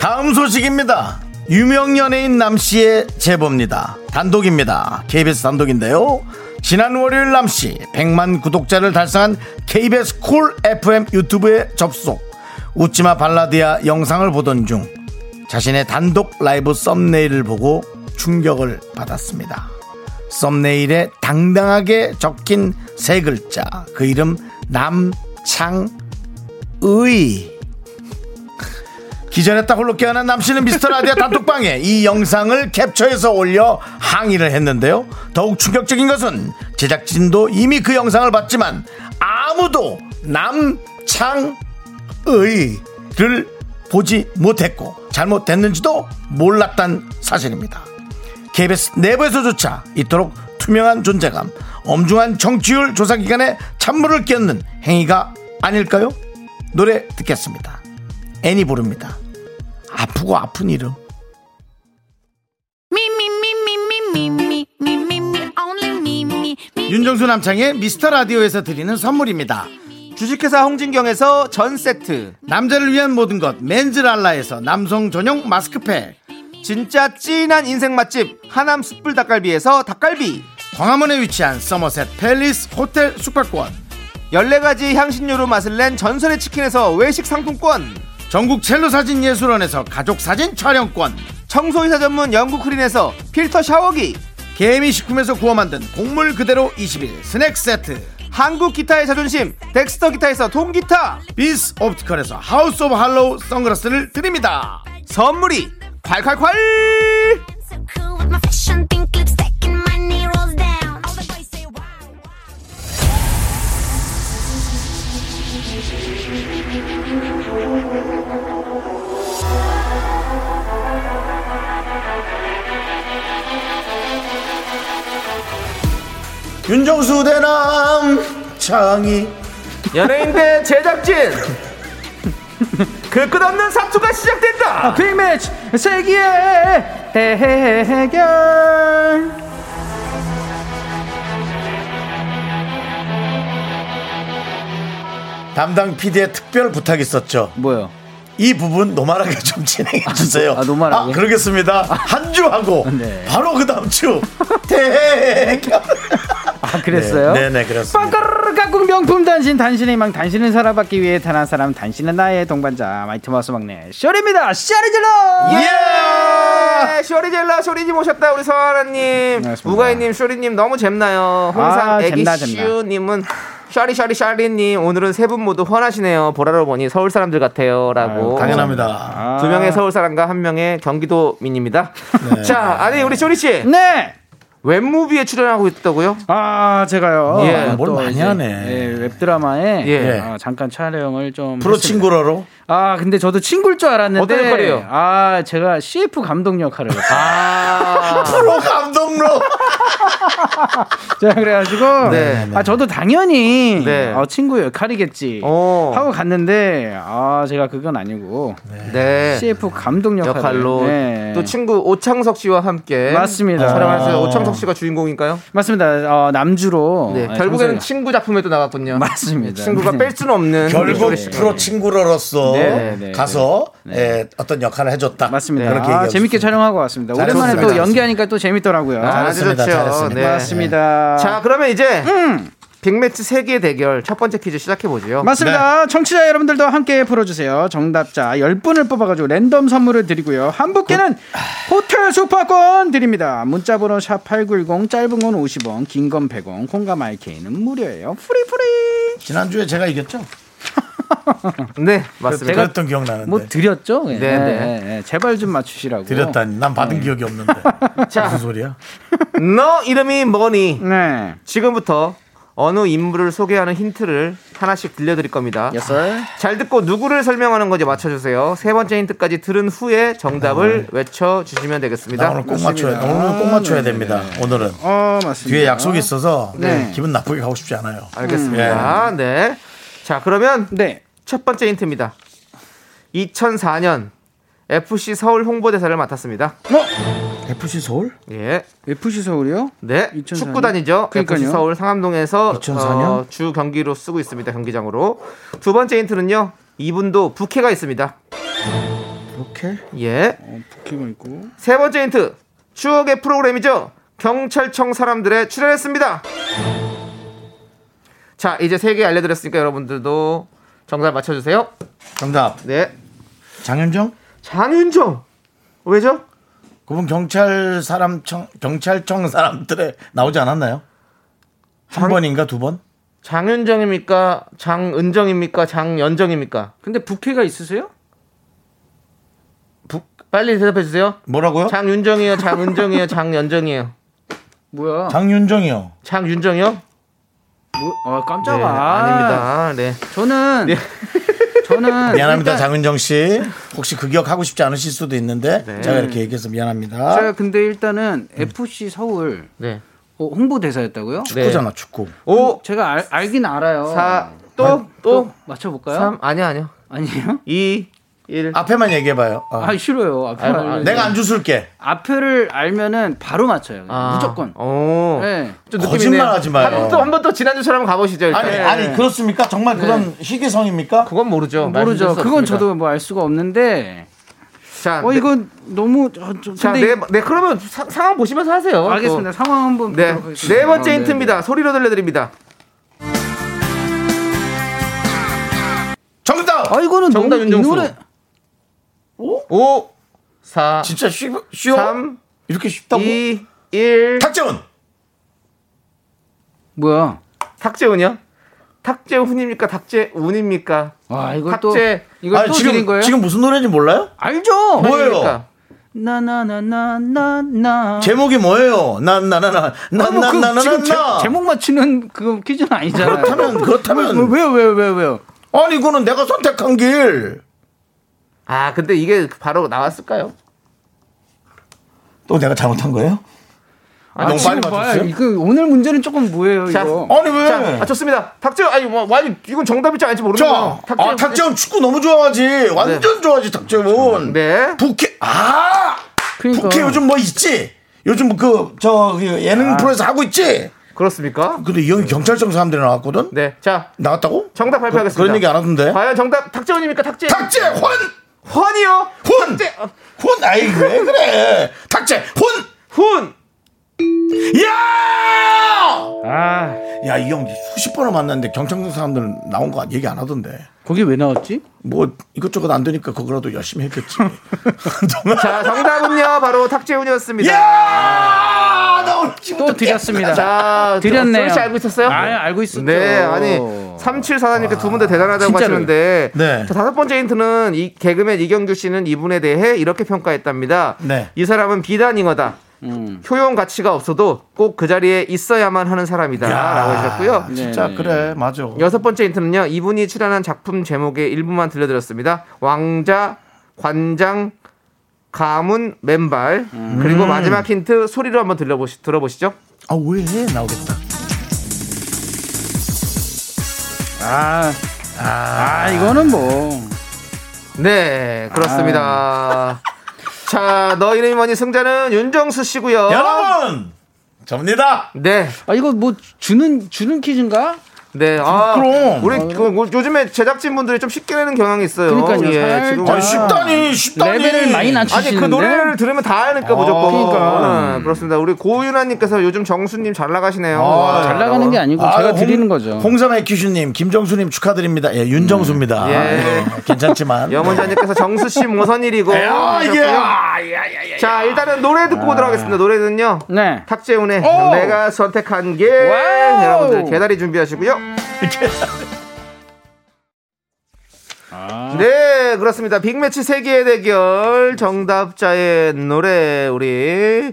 다음 소식입니다. 유명 연예인 남씨의 제보입니다. 단독입니다. KBS 단독인데요. 지난 월요일 남씨 100만 구독자를 달성한 KBS 쿨 FM 유튜브에 접속. 웃지마 발라드야 영상을 보던 중 자신의 단독 라이브 썸네일을 보고 충격을 받았습니다. 썸네일에 당당하게 적힌 세 글자, 그 이름 남창의. 기절했다 홀로 깨어난 남씨는 미스터라디오 단톡방에 이 영상을 캡처해서 올려 항의를 했는데요. 더욱 충격적인 것은 제작진도 이미 그 영상을 봤지만 아무도 남창의를 보지 못했고 잘못됐는지도 몰랐단 사실입니다. KBS 내부에서조차 이토록 투명한 존재감, 엄중한 정치율 조사기관에 찬물을 끼얹는 행위가 아닐까요? 노래 듣겠습니다. 애니 부릅니다. 아프고 아픈 이름. 윤정수 남창의 미스터라디오에서 드리는 선물입니다. 주식회사 홍진경에서 전세트, 남자를 위한 모든 것 맨즈랄라에서 남성 전용 마스크팩, 진짜 찐한 인생 맛집 하남 숯불 닭갈비에서 닭갈비, 광화문에 위치한 서머셋 팰리스 호텔 숙박권, 14가지 향신료로 맛을 낸 전설의 치킨에서 외식 상품권, 전국 첼로사진예술원에서 가족사진 촬영권, 청소이사 전문 영국크린에서 필터 샤워기, 개미식품에서 구워 만든 곡물 그대로 20일 스낵세트, 한국 기타의 자존심 덱스터 기타에서 통기타, 비스 옵티컬에서 하우스 오브 할로우 선글라스를 드립니다. 선물이 콸콸콸. 윤정수 대 남창희. 연예인 대 제작진. 그 끝없는 사투가 시작된다. 빅매치 세기의 대결. 담당 PD의 특별 부탁이 있었죠. 뭐요? 이 부분 노말하게 좀 진행해주세요. 아, 노말하게? 아, 그러겠습니다. 한 주 하고 네. 바로 그 다음 주 아, 그랬어요? 네네, 네, 그렇습니다. 빵가르르 깍꿍 명품 단신, 단신의 망, 단신은 살아받기 위해 태어난 사람, 단신은 나의 동반자, 마이트마우스 막내 쇼리입니다. 쇼리질러! 예! 쇼리질러, 쇼리님 오셨다, 우리 서하라님. 우가이님, 쇼리님 너무 잼나요. 항상 애기슈님은 샤리샤리샤리님 오늘은 세 분 모두 훤하시네요. 보라로 보니 서울 사람들 같아요 라고. 아유, 당연합니다. 두 명의 서울 사람과 한 명의 경기도 민입니다. 네. 자, 아니 우리 쇼리씨 네 웹무비에 출연하고 있다고요? 아 제가요. 예, 뭘 많이 하네. 예, 웹드라마에 예. 아, 잠깐 촬영을 좀 프로친구로로? 아 근데 저도 친구일 줄 알았는데 어떤 역할이에요? 아 제가 CF 감독 역할을 아 프로 감독로 제가 그래가지고 네, 아 저도 당연히 네. 친구 역할이겠지 하고 갔는데 아 제가 그건 아니고 네. CF 감독 역할로 네. 또 친구 오창석 씨와 함께 맞습니다. 촬영하세요. 오창석 씨가 주인공인가요? 맞습니다. 남주로 네. 결국에는 친구 작품에도 나갔군요. 맞습니다. 친구가 뺄 수는 없는 결국 네. 프로 친구로서 네. 가서 네. 네. 어떤 역할을 해줬다. 맞습니다. 그렇게 아, 재밌게 촬영하고 왔습니다. 오랜만에 또 연기하니까 또 재밌더라고요. 잘하셨죠. 네. 맞습니다. 자 그러면 이제 빅매치 세계 대결 첫 번째 퀴즈 시작해보죠. 맞습니다. 네. 청취자 여러분들도 함께 풀어주세요. 정답자 10분을 뽑아가지고 랜덤 선물을 드리고요. 한분께는 호텔 숙박권 드립니다. 문자번호 샵8910 짧은 건 50원 긴 건 100원 콩과 마이케이는 무료예요. 프리프리. 지난주에 제가 이겼죠? 네 맞습니다. 제가 드렸던 기억 나는데 뭐 드렸죠? 네. 네. 제발 좀 맞추시라고. 드렸다니 난 받은 네. 기억이 없는데 자, 무슨 소리야? 너 이름이 뭐니? 네. 지금부터 어느 인물을 소개하는 힌트를 하나씩 들려드릴 겁니다. Yes, 잘 듣고 누구를 설명하는 건지 맞춰주세요. 세 번째 힌트까지 들은 후에 정답을 외쳐주시면 되겠습니다. 오늘 꼭 맞춰야 됩니다. 오늘은 맞습니다. 뒤에 약속이 있어서 네. 기분 나쁘게 가고 싶지 않아요. 알겠습니다. 네. 자 그러면 네. 첫 번째 힌트입니다. 2004년 FC 서울 홍보대사를 맡았습니다. FC 서울? 예. FC 서울이요? 네. 2004년? 축구단이죠. 그러니까요. FC 서울 상암동에서 2004년? 주 경기로 쓰고 있습니다. 경기장으로. 두 번째 힌트는요. 이분도 부캐가 있습니다. 부캐? 예. 부캐가 있고. 세 번째 힌트. 추억의 프로그램이죠. 경찰청 사람들에 출연했습니다. 자 이제 세 개 알려드렸으니까 여러분들도 정답 맞춰주세요. 정답. 네. 장윤정? 장윤정. 왜죠? 그분 경찰청 사람들에 나오지 않았나요? 한 번인가 두 번? 장윤정입니까? 장은정입니까? 장연정입니까? 근데 부캐가 있으세요? 빨리 대답해 주세요. 뭐라고요? 장윤정이요, 장은정이요, 장연정이요. 뭐야? 장윤정이요. 장윤정이요? 깜짝아. 네, 아닙니다. 네. 저는 미안합니다. 장윤정 씨 혹시 그 기억 하고 싶지 않으실 수도 있는데 네. 제가 이렇게 얘기해서 미안합니다. 제가 근데 일단은 FC 서울 네. 홍보대사였다고요? 축구잖아 네. 축구. 오 제가 알긴 알아요. 4또 맞춰볼까요? 3 아니요. 2 1 앞에만 얘기해봐요. 아 싫어요. 앞에 내가 안 주술게. 앞을 알면은 바로 맞춰요. 무조건. 오. 네. 거짓말하지 마요. 한 번 더 지난주처럼 가보시죠. 일단. 아니 그렇습니까? 정말 그런 희귀성입니까? 그건 모르죠. 그건 저도 뭐 알 수가 없는데. 자, 이건 너무. 자, 그러면 상황 보시면서 하세요. 알겠습니다. 또. 상황 한번. 네. 네 번째 힌트입니다. 네. 소리로 들려드립니다. 정답. 이거는 정답 윤정수. 노래... 5 4 진짜 쉬워? 3 이렇게 쉽다고? 2 1 탁재훈. 뭐야? 탁재훈이요? 탁재훈입니까? 탁재운입니까? 와, 이거 또 이거 또 들린 거예요? 지금 무슨 노래인지 몰라요? 알죠. 뭐예요? 나나나나나 제목이 뭐예요? 나나나나나나나나 제목 맞히는 그 퀴즈는 아니잖아요. 그렇다면 왜요? 아니 이거는 내가 선택한 길. 아 근데 이게 바로 나왔을까요? 또 내가 잘못한 거예요? 너무 빨리 맞췄어요? 이거 오늘 문제는 조금 뭐예요 자, 이거? 아니 왜? 자, 맞췄습니다. 탁재훈 아니 이건 정답일지 아닐지 모르겠네요. 탁재훈 축구 너무 좋아하지. 완전 네. 좋아하지 탁재훈. 네. 부캐 그러니까. 부캐 요즘 뭐 있지? 요즘 그 예능 프로에서 하고 있지? 그렇습니까? 근데 이 형이 경찰청 사람들이 나왔거든? 네. 자. 나왔다고? 정답 발표하겠습니다. 그런 얘기 안 하던데. 과연 정답, 탁재훈입니까? 탁재훈! 훈이요? 훈! 훈! 아이, 왜 그래? 탁재훈! 훈! 야! 아. 야, 이 형 수십 번을 만났는데 경찰청 사람들은 나온 거 얘기 안 하던데. 거기 왜 나왔지? 뭐 이것저것 안 되니까 그거라도 열심히 했겠지. 자, 정답은요. 바로 탁재훈이었습니다. 야! 나 오늘 또 드렸습니다. 자, 드렸네요. 혹시 알고 있었어요? 아, 알고 있었죠. 네, 아니 3744님께 두 분 다 대단하다고 진짜로. 하시는데 네. 자, 다섯 번째 힌트는 이 개그맨 이경규 씨는 이분에 대해 이렇게 평가했답니다. 네. 이 사람은 비단잉어다. 효용 가치가 없어도 꼭 그 자리에 있어야만 하는 사람이다라고 하셨고요. 진짜 네. 그래 맞아. 여섯 번째 힌트는요. 이분이 출연한 작품 제목의 일부만 들려드렸습니다. 왕자, 관장, 가문, 맨발. 그리고 마지막 힌트 소리로 한번 들어보시죠. 아 왜 나오겠다. 이거는 뭐. 네 그렇습니다. 자, 너희는 뭐니 승자는 윤정수 씨고요. 여러분, 접니다. 네. 아 이거 뭐 주는 퀴즈인가? 네. 아, 그럼. 우리 요즘에 제작진분들이 좀 쉽게 내는 경향이 있어요. 그러니까요. 예, 지금 아, 쉽다니. 레벨을 많이 낮추시는데. 아니 그 노래를 들으면 다 하니까 무조건. 그러니까. 그렇습니다. 우리 고윤아님께서 요즘 정수님 잘 나가시네요. 잘 나가는 게 아니고 제가 드리는 거죠. 홍삼의 퀴즈님, 김정수님 축하드립니다. 예, 윤정수입니다. 예. 괜찮지만. 영원자님께서 정수 씨 무선 일이고. 자, 일단은 노래 듣고 들어가겠습니다. 노래는요. 네. 탁재훈의 내가 선택한 게. 여러분들 개다리 준비하시고요. 네 그렇습니다. 빅매치 세계의 대결 정답자의 노래 우리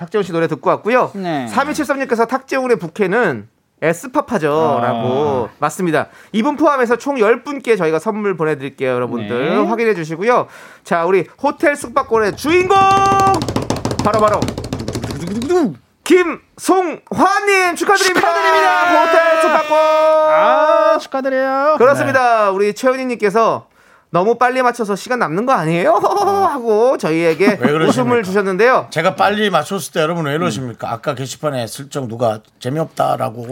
탁재훈 씨 노래 듣고 왔고요. 네. 3273님께서 탁재훈의 부캐는 에스파파죠 라고. 맞습니다. 이분 포함해서 총 10분께 저희가 선물 보내드릴게요. 여러분들 네. 확인해 주시고요. 자 우리 호텔 숙박권의 주인공 바로 김송환님 축하드립니다. 호텔 축하권 축하드려요. 그렇습니다. 네. 우리 최은희님께서 너무 빨리 맞춰서 시간 남는 거 아니에요? 하고 저희에게 웃음을 주셨는데요. 제가 빨리 맞췄을 때 여러분 왜 이러십니까? 아까 게시판에 슬쩍 누가 재미없다라고.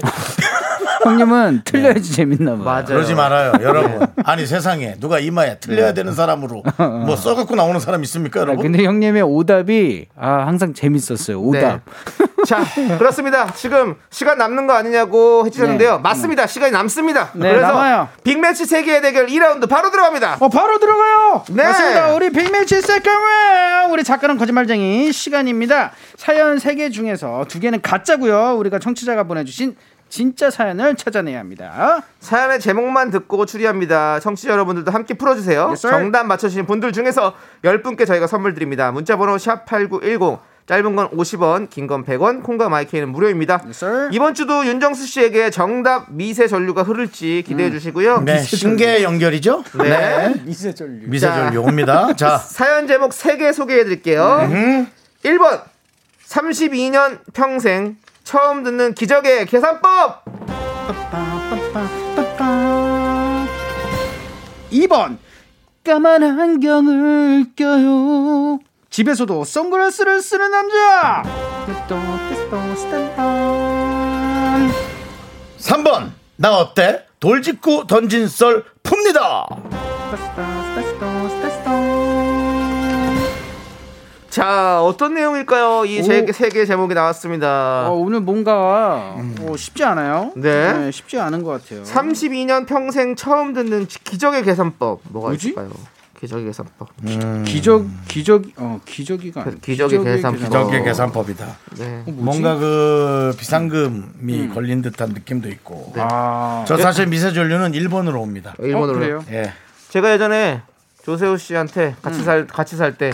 형님은 틀려야지 네. 재밌나 봐요. 맞아요. 그러지 말아요. 여러분. 아니 세상에 누가 이마에 틀려야 되는 사람으로 뭐 써갖고 나오는 사람 있습니까 여러분? 근데 형님의 오답이 항상 재밌었어요. 오답. 네. 자 그렇습니다. 지금 시간 남는 거 아니냐고 해주셨는데요. 네. 맞습니다. 시간이 남습니다. 네, 그래서 남아요. 빅매치 세계의 대결 2라운드 바로 들어갑니다. 바로 들어가요. 네. 맞습니다. 우리 빅매치 세컨웨어 우리 작가는 거짓말쟁이 시간입니다. 사연 3개 중에서 2개는 가짜고요. 우리가 청취자가 보내주신 진짜 사연을 찾아내야 합니다. 사연의 제목만 듣고 추리합니다. 청취자 여러분들도 함께 풀어주세요. Yes, 정답 맞춰주신 분들 중에서 10분께 저희가 선물 드립니다. 문자번호 샵8910 짧은 건 50원, 긴 건 100원, 콩과 마이크는 무료입니다. Yes, 이번 주도 윤정수 씨에게 정답 미세 전류가 흐를지 기대해 주시고요. 네, 신기의 연결이죠? 네. 미세 전류. 미세 전류 옵니다. 자, 사연 제목 3개 소개해 드릴게요. 1번 32년 평생 처음 듣는 기적의 계산법. 2번 까만 안경을 껴요. 집에서도 선글라스를 쓰는 남자. 3번 나 어때? 돌직구 던진 썰 풉니다. 자 어떤 내용일까요? 이 세 개의 제목이 나왔습니다. 오늘 뭔가 쉽지 않아요? 네. 네 쉽지 않은 것 같아요. 32년 평생 처음 듣는 기적의 계산법 뭐가 뭐지? 있을까요? 기적의 계산법. 기적이가 아니라 기적의 계산법이다. 네. 뭔가 그 비상금이 걸린 듯한 느낌도 있고. 네. 저 사실 미세 전류는 일본으로 옵니다. 일본으로요? 예. 제가 예전에 조세호 씨한테 같이 살 때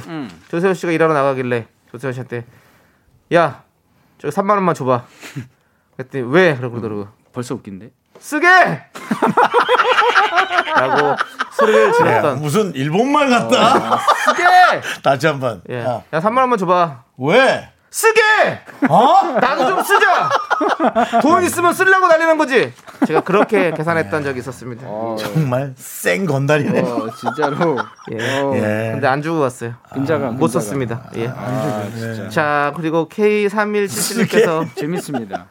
조세호 씨가 일하러 나가길래 조세호 씨한테 야, 저 3만 원만 줘 봐. 그랬더니 왜? 그러더라고. 벌써 웃긴데. 쓰게! 라고 소리를 질렀던. 야, 무슨 일본말 같다. 쓰게! 다시 한 번. 예. 야, 3만 원만 줘봐. 왜? 쓰게! 나도 좀 쓰자! 돈 있으면 쓰려고 달리는 거지! 제가 그렇게 계산했던 적이 있었습니다. 정말 쌩 건달이네. 진짜로. 예. 근데 안 주고 갔어요. 못 썼습니다. 예. 자, 그리고 K3177님께서. 재밌습니다.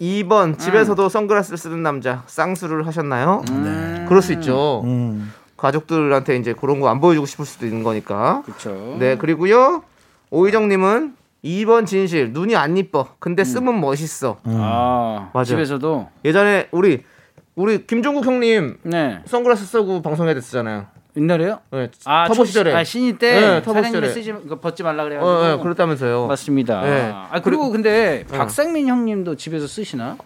2번 집에서도 선글라스를 쓰는 남자 쌍수를 하셨나요? 네. 그럴 수 있죠. 가족들한테 이제 그런 거 안 보여주고 싶을 수도 있는 거니까. 그렇죠. 네, 그리고요 오희정님은 2번 진실 눈이 안 이뻐. 근데 쓰면 멋있어. 아, 맞아. 집에서도 예전에 우리 김종국 형님 네. 선글라스 쓰고 방송해야 됐었잖아요. 옛날에요? 네. 아, 터보 시절에. 아, 신인 때 네, 터보 시절에 쓰지 벗지 말라 그래가지고. 네, 그렇다면서요. 맞습니다. 네. 아, 그리고 근데 박상민 형님도 집에서 쓰시나?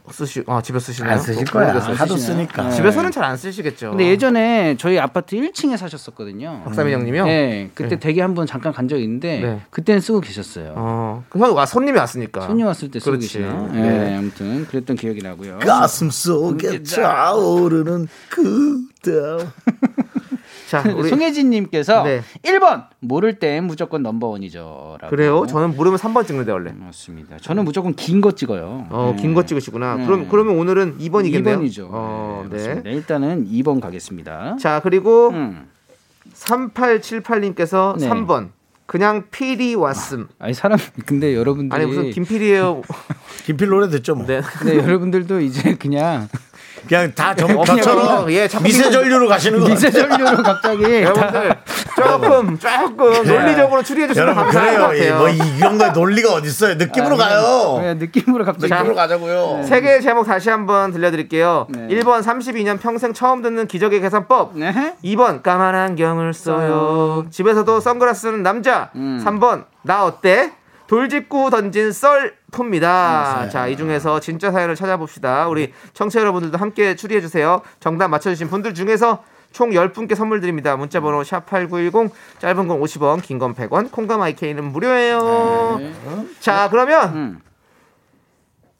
집에 쓰시나요? 안 쓰실 거야. 하도 쓰니까. 네. 집에서는 잘 안 쓰시겠죠. 근데 예전에 저희 아파트 1층에 사셨었거든요. 박상민 형님이요? 네. 그때 대기 한번 잠깐 간 적이 있는데 그때는 쓰고 계셨어요. 손님이 왔으니까. 손님 왔을 때 쓰고 계시네요. 네. 네. 아무튼 그랬던 기억이 나고요. 가슴 속에 차오르는 그대. 자, 우리 송혜진님께서 1번 모를 땐 무조건 넘버원이죠. 그래요? 저는 모르면 3번 찍는데 원래. 맞습니다. 저는 무조건 긴 거 찍어요. 긴 거 찍으시구나. 그러면 오늘은 2번이겠네요. 2번이죠. 네. 일단은 2번 가겠습니다. 자, 그리고 3878님께서 3번. 그냥 필이 왔음. 아니 사람 근데 여러분들이 아니 무슨 김필이에요. 김필 노래 듣죠 뭐. 네. 근데 여러분들도 이제 그냥 다 저처럼 미세 전류로 가시는 거예요. 미세 전류로 갑자기 여러분들 조금 논리적으로 추리해 주시면 감사할 것 같아요. 뭐 이런 거에 논리가 어디 있어요? 느낌으로 가요. 네, 느낌으로 갑자기 느낌으로 가자고요. 네. 세 개의 제목 다시 한번 들려드릴게요. 네. 1번 32년 평생 처음 듣는 기적의 계산법. 네. 2번 까만 안경을 써요. 집에서도 선글라스 쓰는 남자. 3번 나 어때? 돌직구 던진 썰프입니다. 자, 이 중에서 진짜 사연을 찾아봅시다. 우리 청취자 여러분들도 함께 추리해주세요. 정답 맞춰주신 분들 중에서 총 10분께 선물 드립니다. 문자번호 샵8910 짧은 건 50원 긴 건 100원 콩과 마이케이는 무료예요. 네. 자, 그러면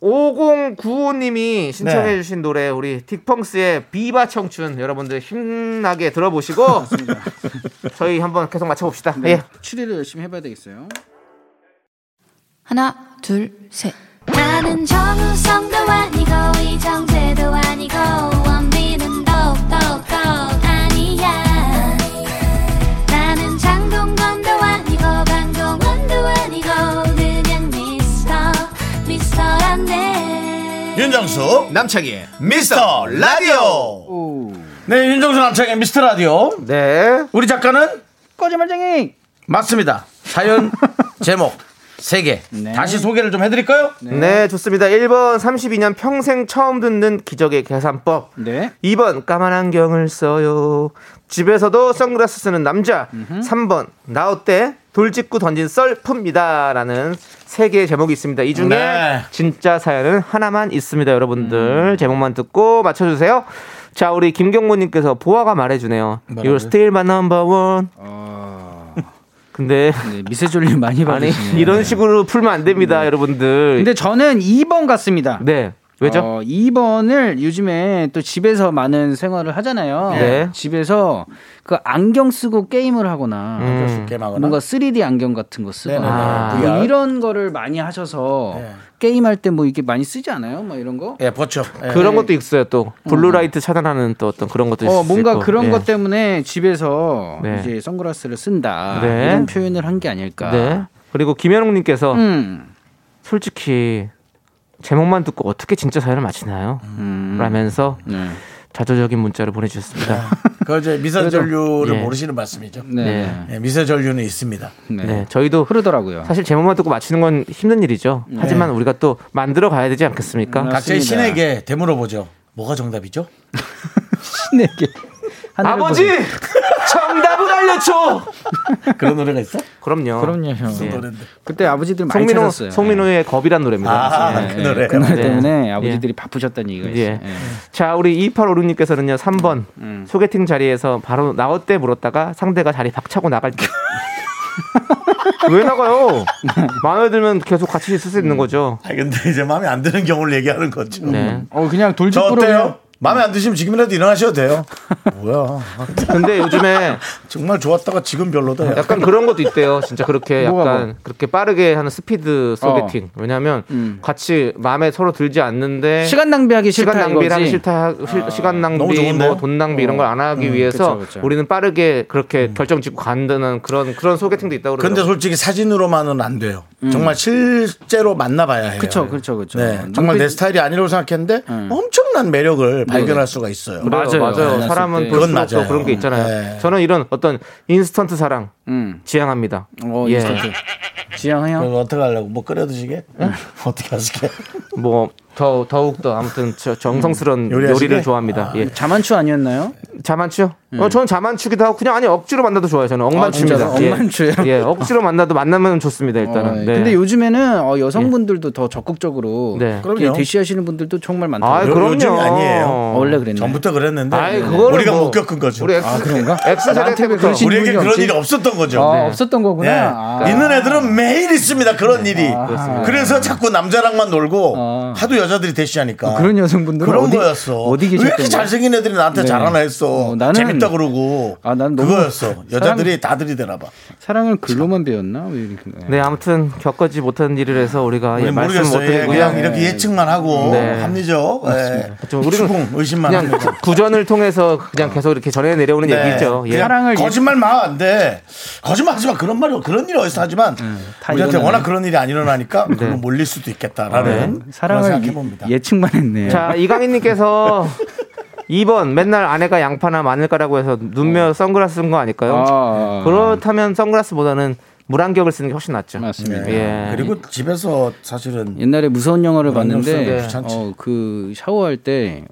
5095님이 신청해 주신 노래 우리 딕펑스의 비바 청춘 여러분들 힘나게 들어보시고 저희 한번 계속 맞춰봅시다. 네. 예. 추리를 열심히 해봐야 되겠어요. 하나, 둘, 셋. 나는 정우성도 아니고 이정재도 아니고 원빈은 더욱더 아니야. 나는 장동건도 아니고 강동원도 아니고 그냥 미스터란데. 윤정수 남창희의 미스터 라디오. 네, 윤정수 남창희의 미스터 라디오. 네, 우리 작가는 거짓말쟁이. 맞습니다. 사연 제목 3개. 네. 다시 소개를 좀 해드릴까요? 네, 좋습니다. 1번 32년 평생 처음 듣는 기적의 계산법. 네. 2번 까만 안경을 써요. 집에서도 선글라스 쓰는 남자. 3번 나 어때? 돌직구 던진 썰프입니다. 라는 3개의 제목이 있습니다. 이 중에 진짜 사연은 하나만 있습니다. 여러분들 제목만 듣고 맞춰주세요. 자, 우리 김경모님께서 보아가 말해주네요. You're still my number one. 근데 네, 미세졸림 많이 받으시네요. 이런 식으로 풀면 안 됩니다, 여러분들. 근데 저는 2번 같습니다. 네. 왜죠? 2번을 요즘에 또 집에서 많은 생활을 하잖아요. 네. 집에서 그 안경 쓰고 게임을 하거나 뭔가 3D 안경 같은 거 쓰거나 뭐 이런 거를 많이 하셔서 게임할 때 뭐 이게 많이 쓰지 않아요? 막 이런 거? 예, 보죠. 그런 것도 있어요. 또 블루라이트 차단하는 또 어떤 그런 것도 있어요. 뭔가 그런 것 때문에 집에서 이제 선글라스를 쓴다 이런 표현을 한 게 아닐까. 네. 그리고 김현웅님께서 솔직히 제목만 듣고 어떻게 진짜 사연을 맞히나요? 라면서 자조적인 문자를 보내주셨습니다. 그거 이제 미세전류를 모르시는 말씀이죠. 네. 네. 미세전류는 있습니다. 네. 저희도 흐르더라고요. 사실 제목만 듣고 맞히는 건 힘든 일이죠. 네. 하지만 우리가 또 만들어 가야 되지 않겠습니까? 각자의 신에게 되물어보죠. 뭐가 정답이죠? 신에게. 아버지! 정답을 알려줘! 그런 노래가 있어? 그럼요. 무슨 노래인데? 그때 아버지들 많이 찾았어요. 송민호의 겁이란 노래입니다. 아, 네. 그 노래 때문에 아버지들이 바쁘셨다는 얘기가 있어요. 자, 우리 2856님께서는요 3번 소개팅 자리에서 바로 나 어때 물었다가 상대가 자리 박차고 나갈 때. 왜 나가요? 마음에 들면 계속 같이 있을 수 있는 거죠. 아, 근데 이제 마음에 안 드는 경우를 얘기하는 거죠. 네. 그냥 돌직구로요. 마음에 안 드시면 지금이라도 일어나셔도 돼요. 뭐야. 근데 요즘에 정말 좋았다가 지금 별로다. 약간 그런 것도 있대요. 진짜 그렇게 약간 뭐. 그렇게 빠르게 하는 스피드 소개팅. 왜냐하면 같이 마음에 서로 들지 않는데 시간 낭비하기 싫다. 시간 낭비하기 싫다. 시간 낭비, 뭐 돈 낭비 이런 걸 안 하기 위해서 그쵸. 우리는 빠르게 그렇게 결정 짓고 간다는 그런 소개팅도 있다고 그래요. 근데 솔직히 사진으로만은 안 돼요. 정말 실제로 만나봐야 해요. 그렇죠, 그렇죠, 네, 정말 내 스타일이 아니라고 생각했는데 엄청난 매력을 발견할 수가 있어요. 맞아요, 맞아요. 사람은 그건 맞아요. 그런 게 있잖아요. 네. 저는 이런 어떤 인스턴트 사랑 지향합니다. 오, 예. 인스턴트. 지향해요. 그럼 어떻게 하려고? 뭐 끓여드시게? 어떻게 하시게? 뭐 더욱더 아무튼 정성스러운 요리를 좋아합니다. 아, 예. 자만추 아니었나요? 자만추요? 저는 자만추기도 하고 그냥 아니 억지로 만나도 좋아요. 저는 억만추입니다. 아, 예. 억만추요? 예, 억지로 만나면 좋습니다. 일단은. 네. 근데 요즘에는 여성분들도 더 적극적으로 대시하시는 분들도 정말 많더라고요. 아, 그럼요. 요즘이 아니에요. 원래 그랬네. 전부터 그랬는데. 아이, 우리가 못 겪은 거죠. 우리 그런가? X세대 때부터 우리에게 그런 일이 없었던 거죠. 아, 네. 없었던 거구나. 네. 아. 있는 애들은 매일 있습니다. 그런 일이. 아. 그래서 자꾸 남자랑만 놀고 하도 여자들이 대시하니까. 그런 여성분들은 그런 거였어. 어디 계셨던 왜 이렇게 잘생긴 애들이 나한테 잘하나 했어. 나는 재밌다 그러고. 아, 나는 너무 그거였어. 여자들이 다들이 되나 봐. 사랑을 글로만 배웠나? 왜 이렇게. 네, 아무튼 겪어지 못한 일을 해서 우리가 말씀 못 드리고요. 그냥 이렇게 예측만 하고 합리적. 좀 우리는 의심만 하는 거죠. 구전을 통해서 그냥 계속 이렇게 전해 내려오는 얘기죠. 예. 사랑을 거짓말 마 안 돼. 거짓말 하지 마. 그런 말이 그런 일이 어디서 하지만 우리한테 워낙 그런 일이 안 일어나니까 그걸 몰릴 수도 있겠다라는 사랑을 생각해봅니다. 예측만 했네요. 자, 이강인님께서 2번 맨날 아내가 양파나 마늘가라고 해서 눈며 선글라스 쓴 거 아닐까요? 그렇다면 선글라스보다는 물안경을 쓰는 게 훨씬 낫죠. 맞습니다. 예. 그리고 집에서 사실은 옛날에 무서운 영화를 봤는데 그 샤워할 때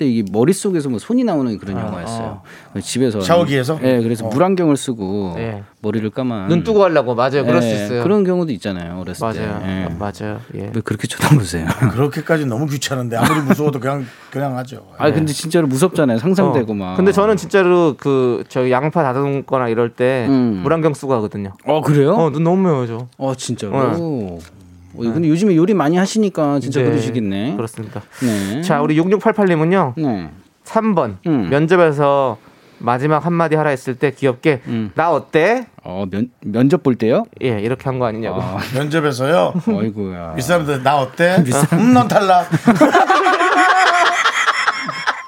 이게 머릿속에서 뭐 손이 나오는 그런 영화였어요. 집에서 샤워기에서? 네, 그래서 물안경을 쓰고 머리를 까만 눈 뜨고 하려고. 맞아요. 그럴 수 있어요. 그런 경우도 있잖아요. 어렸을 때. 예. 맞아요. 예. 왜 그렇게 쳐다보세요? 그렇게까지 너무 귀찮은데 아무리 무서워도 그냥 하죠. 아, 근데 진짜로 무섭잖아요. 상상되고 막. 근데 저는 진짜로 저 양파 다듬거나 이럴 때 물안경 쓰고 하거든요. 아, 그래요? 눈 너무 매워져. 아, 진짜로? 근데 요즘에 요리 많이 하시니까 진짜 그러시겠네. 그렇습니다. 네. 자, 우리 6688님은요. 네. 3번. 면접에서 마지막 한마디 하라 했을 때 귀엽게 나 어때? 면접 볼 때요? 예, 이렇게 한 거 아니냐고. 아, 면접에서요? 어이구야. 윗사람들 나 어때? 넌 탈락.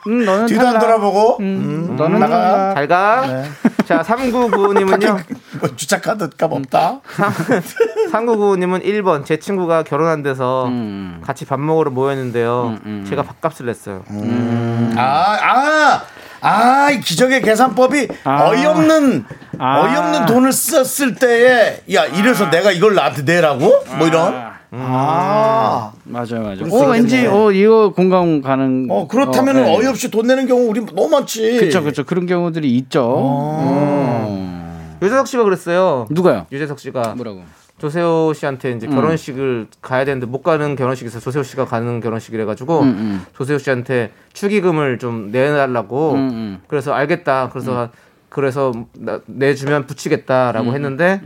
너는 뒤도 안 돌아보고 너는 나가. 잘 가. 네. 자, 399님은요. 주차카드 값 없다. 399님은 1번. 제 친구가 결혼한 데서 같이 밥 먹으러 모였는데요. 제가 밥값을 냈어요. 기적의 계산법이 어이없는 돈을 썼을 때에 야, 이래서 내가 이걸 나한테 내라고? 뭐 이런. 맞아요. 왠지 이거 공감 가는. 그렇다면 어이없이 돈 내는 경우 우리 너무 많지. 그렇죠. 그런 경우들이 있죠. 유재석 씨가 그랬어요. 누가요? 유재석 씨가 뭐라고? 조세호 씨한테 이제 결혼식을 가야 되는데 못 가는 결혼식에서 조세호 씨가 가는 결혼식이래 가지고 조세호 씨한테 축의금을 좀 내달라고. 그래서 알겠다. 그래서 내주면 붙이겠다라고 했는데.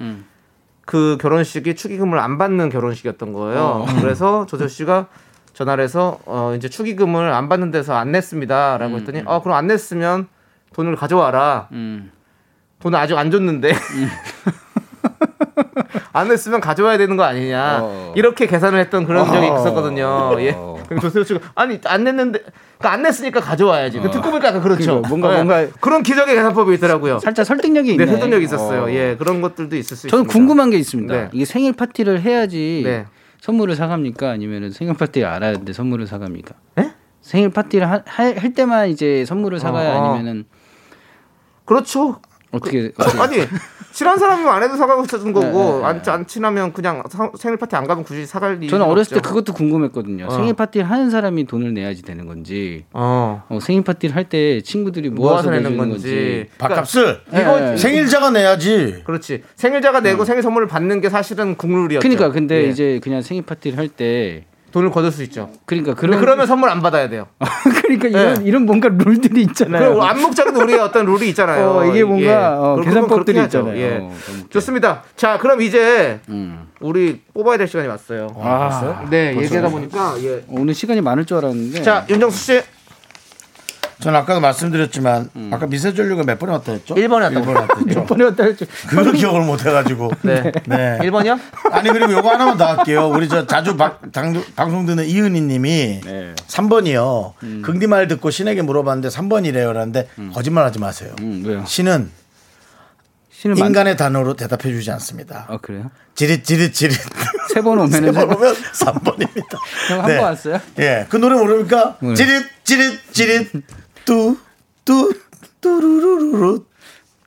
그 결혼식이 축의금을 안 받는 결혼식이었던 거예요. 그래서 조세호 씨가 전화를 해서 이제 축의금을 안 받는 데서 안 냈습니다라고 했더니 그럼 안 냈으면 돈을 가져와라. 돈을 아직 안 줬는데 안 냈으면 가져와야 되는 거 아니냐. 이렇게 계산을 했던 그런 적이 있었거든요. 예. 조세호 씨가 아니 안 냈는데 그러니까 안 냈으니까 가져와야지. 듣고 보니까 약간 그렇죠. 뭔가 그런 기적의 계산법이 있더라고요. 살짝 설득력이 있네. 네, 설득력이 있었어요. 예, 그런 것들도 있을 수 있어요. 저는 있습니다. 궁금한 게 있습니다. 네. 이게 생일 파티를 해야지 선물을 사갑니까? 아니면 생일 파티를 알아야 돼 선물을 사갑니까? 네? 생일 파티를 할 때만 이제 선물을 사가야 아니면은 그렇죠. 어떻게 아니 친한 사람은 안 해도 사가고 있었던 거고 안 친하면 그냥 생일 파티 안 가면 굳이 사갈 일이 저는 어렸을 없죠. 때 그것도 궁금했거든요. 생일 파티를 하는 사람이 돈을 내야지 되는 건지 생일 파티를 할 때 친구들이 모아서 내는 건지 밥값을 이거 생일자가 내야지. 그렇지. 생일자가 내고 생일 선물을 받는 게 사실은 국룰이었죠. 그러니까 근데 이제 그냥 생일 파티를 할 때 돈을 거둘 수 있죠. 그러니까 그러면 선물 안 받아야 돼요. 그러니까 이런 뭔가 룰들이 있잖아요. 안 먹자고도 우리의 어떤 룰이 있잖아요. 이게 뭔가 계산법들이 있잖아요. 좋습니다. 자, 그럼 이제 우리 뽑아야 될 시간이 왔어요. 네, 얘기하다 보니까 오늘 시간이 많을 줄 알았는데. 자, 윤정수 씨 저는 아까도 말씀드렸지만 아까 미세전류가 몇 번에 왔다 했죠? 1번에 왔다 했죠. 1번에 왔다 했죠. 그걸 기억을 못 해가지고. 네. 네. 1번이요? 아니 그리고 요거 하나만 더 할게요. 우리 저 자주 방송 듣는 이은희 님이 네. 3번이요. 긍디 말 듣고 신에게 물어봤는데 3번이래요. 라는데 거짓말하지 마세요. 왜요? 신은 인간의 단어로 대답해 주지 않습니다. 아, 그래요? 지릿지릿지릿. 세 번 오면 3번입니다. 한 번 왔어요? 예. 그 노래 모릅니까? 지릿지릿지릿. 뚜루루루.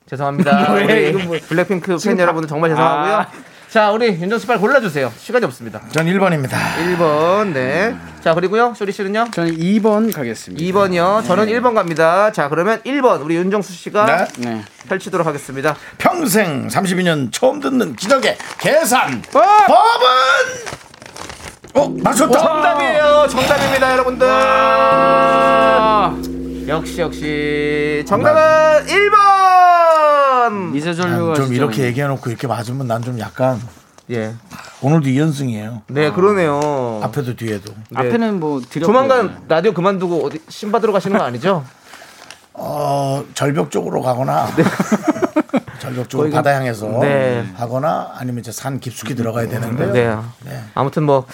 죄송합니다. 우리 블랙핑크 팬 여러분들 정말 죄송하고요. 아. 자, 우리 윤정수 빨리 골라주세요. 시간이 없습니다. 전 1번입니다. 1번, 네. 자, 그리고요, 쇼리 씨는요? 저는 2번 가겠습니다. 2번이요. 저는 1번 갑니다. 자, 그러면 1번, 우리 윤정수 씨가 네. 펼치도록 하겠습니다. 평생 32년 처음 듣는 기적의 계산! 법은! 어, 맞췄다! 정답이에요. 정답입니다, 여러분들. 와. 역시. 정답은 1번! 미세전류가 좀 이렇게 얘기해놓고 이렇게 맞으면 난 좀 약간 예 오늘도 2연승이에요. 네 아. 그러네요. 앞에도 뒤에도. 네. 앞에는 뭐 조만간 라디오 그만두고 어디 신 받으러 가시는 거 아니죠? 절벽 쪽으로 가거나 네. 절벽 쪽으로 바다 향해서 네. 가거나 아니면 이제 산 깊숙이 들어가야 되는데요. 네. 네. 아무튼 뭐.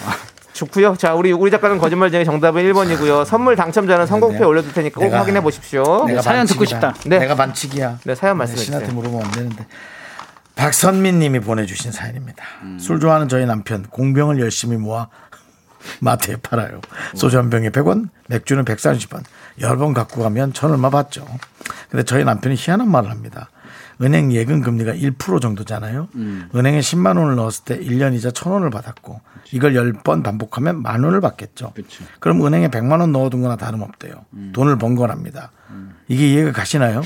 좋고요. 자, 우리 작가는 거짓말쟁이 정답은 1번이고요. 선물 당첨자는 성공표에 올려둘 테니까 꼭 확인해 보십시오. 사연 반칙이다. 듣고 싶다. 네. 내가 반칙이야. 네, 사연 말씀해 주세요. 신한테 물어보면 안 되는데. 박선민 님이 보내주신 사연입니다. 술 좋아하는 저희 남편 공병을 열심히 모아 마트에 팔아요. 소주 한 병에 100원, 맥주는 130원. 10번 갖고 가면 1,000얼마 받죠. 근데 저희 남편이 희한한 말을 합니다. 은행 예금 금리가 1% 정도잖아요. 은행에 10만 원을 넣었을 때 1년 이자 1,000원을 받았고 그치. 이걸 10번 반복하면 10,000원을 받겠죠. 그치. 그럼 은행에 100만 원 넣어둔 거나 다름없대요. 돈을 번 거랍니다. 이게 이해가 가시나요?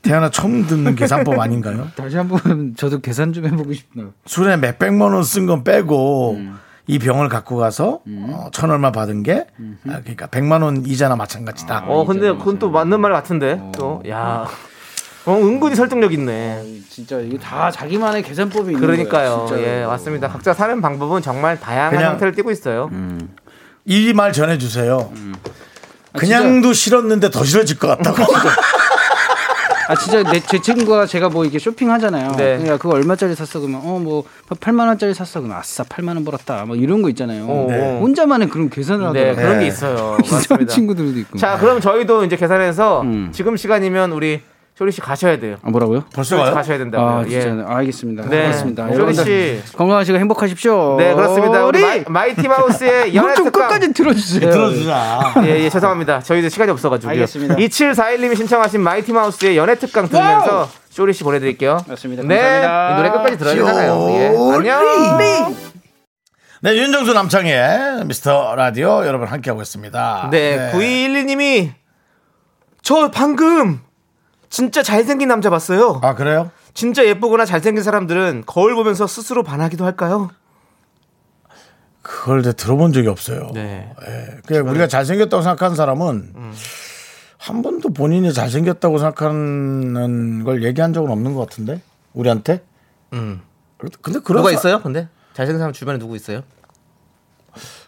태어나 처음 듣는 계산법 아닌가요? 다시 한번 저도 계산 좀 해보고 싶네요. 술에 몇백만 원 쓴 건 빼고 이 병을 갖고 가서 1,000얼마 받은 게 그러니까 100만 원 이자나 마찬가지다. 근데 그건 또 맞는 말 같은데. 또 야. 은근히 설득력 있네. 진짜 이게 다 자기만의 계산법이 있는 그러니까요. 거예요. 예, 맞습니다. 각자 사는 방법은 정말 다양한 형태를 띠고 있어요. 이 말 전해주세요. 그냥도 싫었는데 더 싫어질 것 같다고. 진짜 제 친구가 제가 뭐 이게 쇼핑하잖아요. 네. 그러니까 그거 얼마짜리 샀어 그러면 뭐 8만 원짜리 샀어 그러면 아싸 8만 원 벌었다. 뭐 이런 거 있잖아요. 네. 혼자만의 그런 계산을 하더라고요. 네, 그런 게 있어요. 맞습니다. 친구들도 있고. 자, 그럼 저희도 이제 계산해서 지금 시간이면 우리 쇼리 씨 가셔야 돼요. 아, 뭐라고요? 벌써 가요? 가셔야 된다고요. 진짜. 알겠습니다. 네. 고맙습니다. 쇼리 씨 건강하시고 행복하십시오. 네, 그렇습니다. 우리 마이티 마우스의 연애 특강 끝까지 들어주세요. 들어주자. 예, 죄송합니다. 저희 이제 시간이 없어가지고요. 알겠습니다. 2741님이 신청하신 마이티 마우스의 연애 특강 들으면서 쇼리 씨 보내드릴게요. 맞습니다. 네, 감사합니다. 이 노래 끝까지 들어주잖아요. 예. 안녕. 네, 윤정수 남창희의 미스터 라디오 여러분 함께하고 있습니다. 네, 9212님이 저 방금 진짜 잘생긴 남자 봤어요. 아, 그래요? 진짜 예쁘거나 잘생긴 사람들은 거울 보면서 스스로 반하기도 할까요? 그걸 내가 들어본 적이 없어요. 네. 예. 그냥 우리가 잘생겼다고 생각하는 사람은 한 번도 본인이 잘생겼다고 생각하는 걸 얘기한 적은 없는 것 같은데? 우리한테? 근데 그런 누가 있어요? 근데? 잘생긴 사람 주변에 누구 있어요?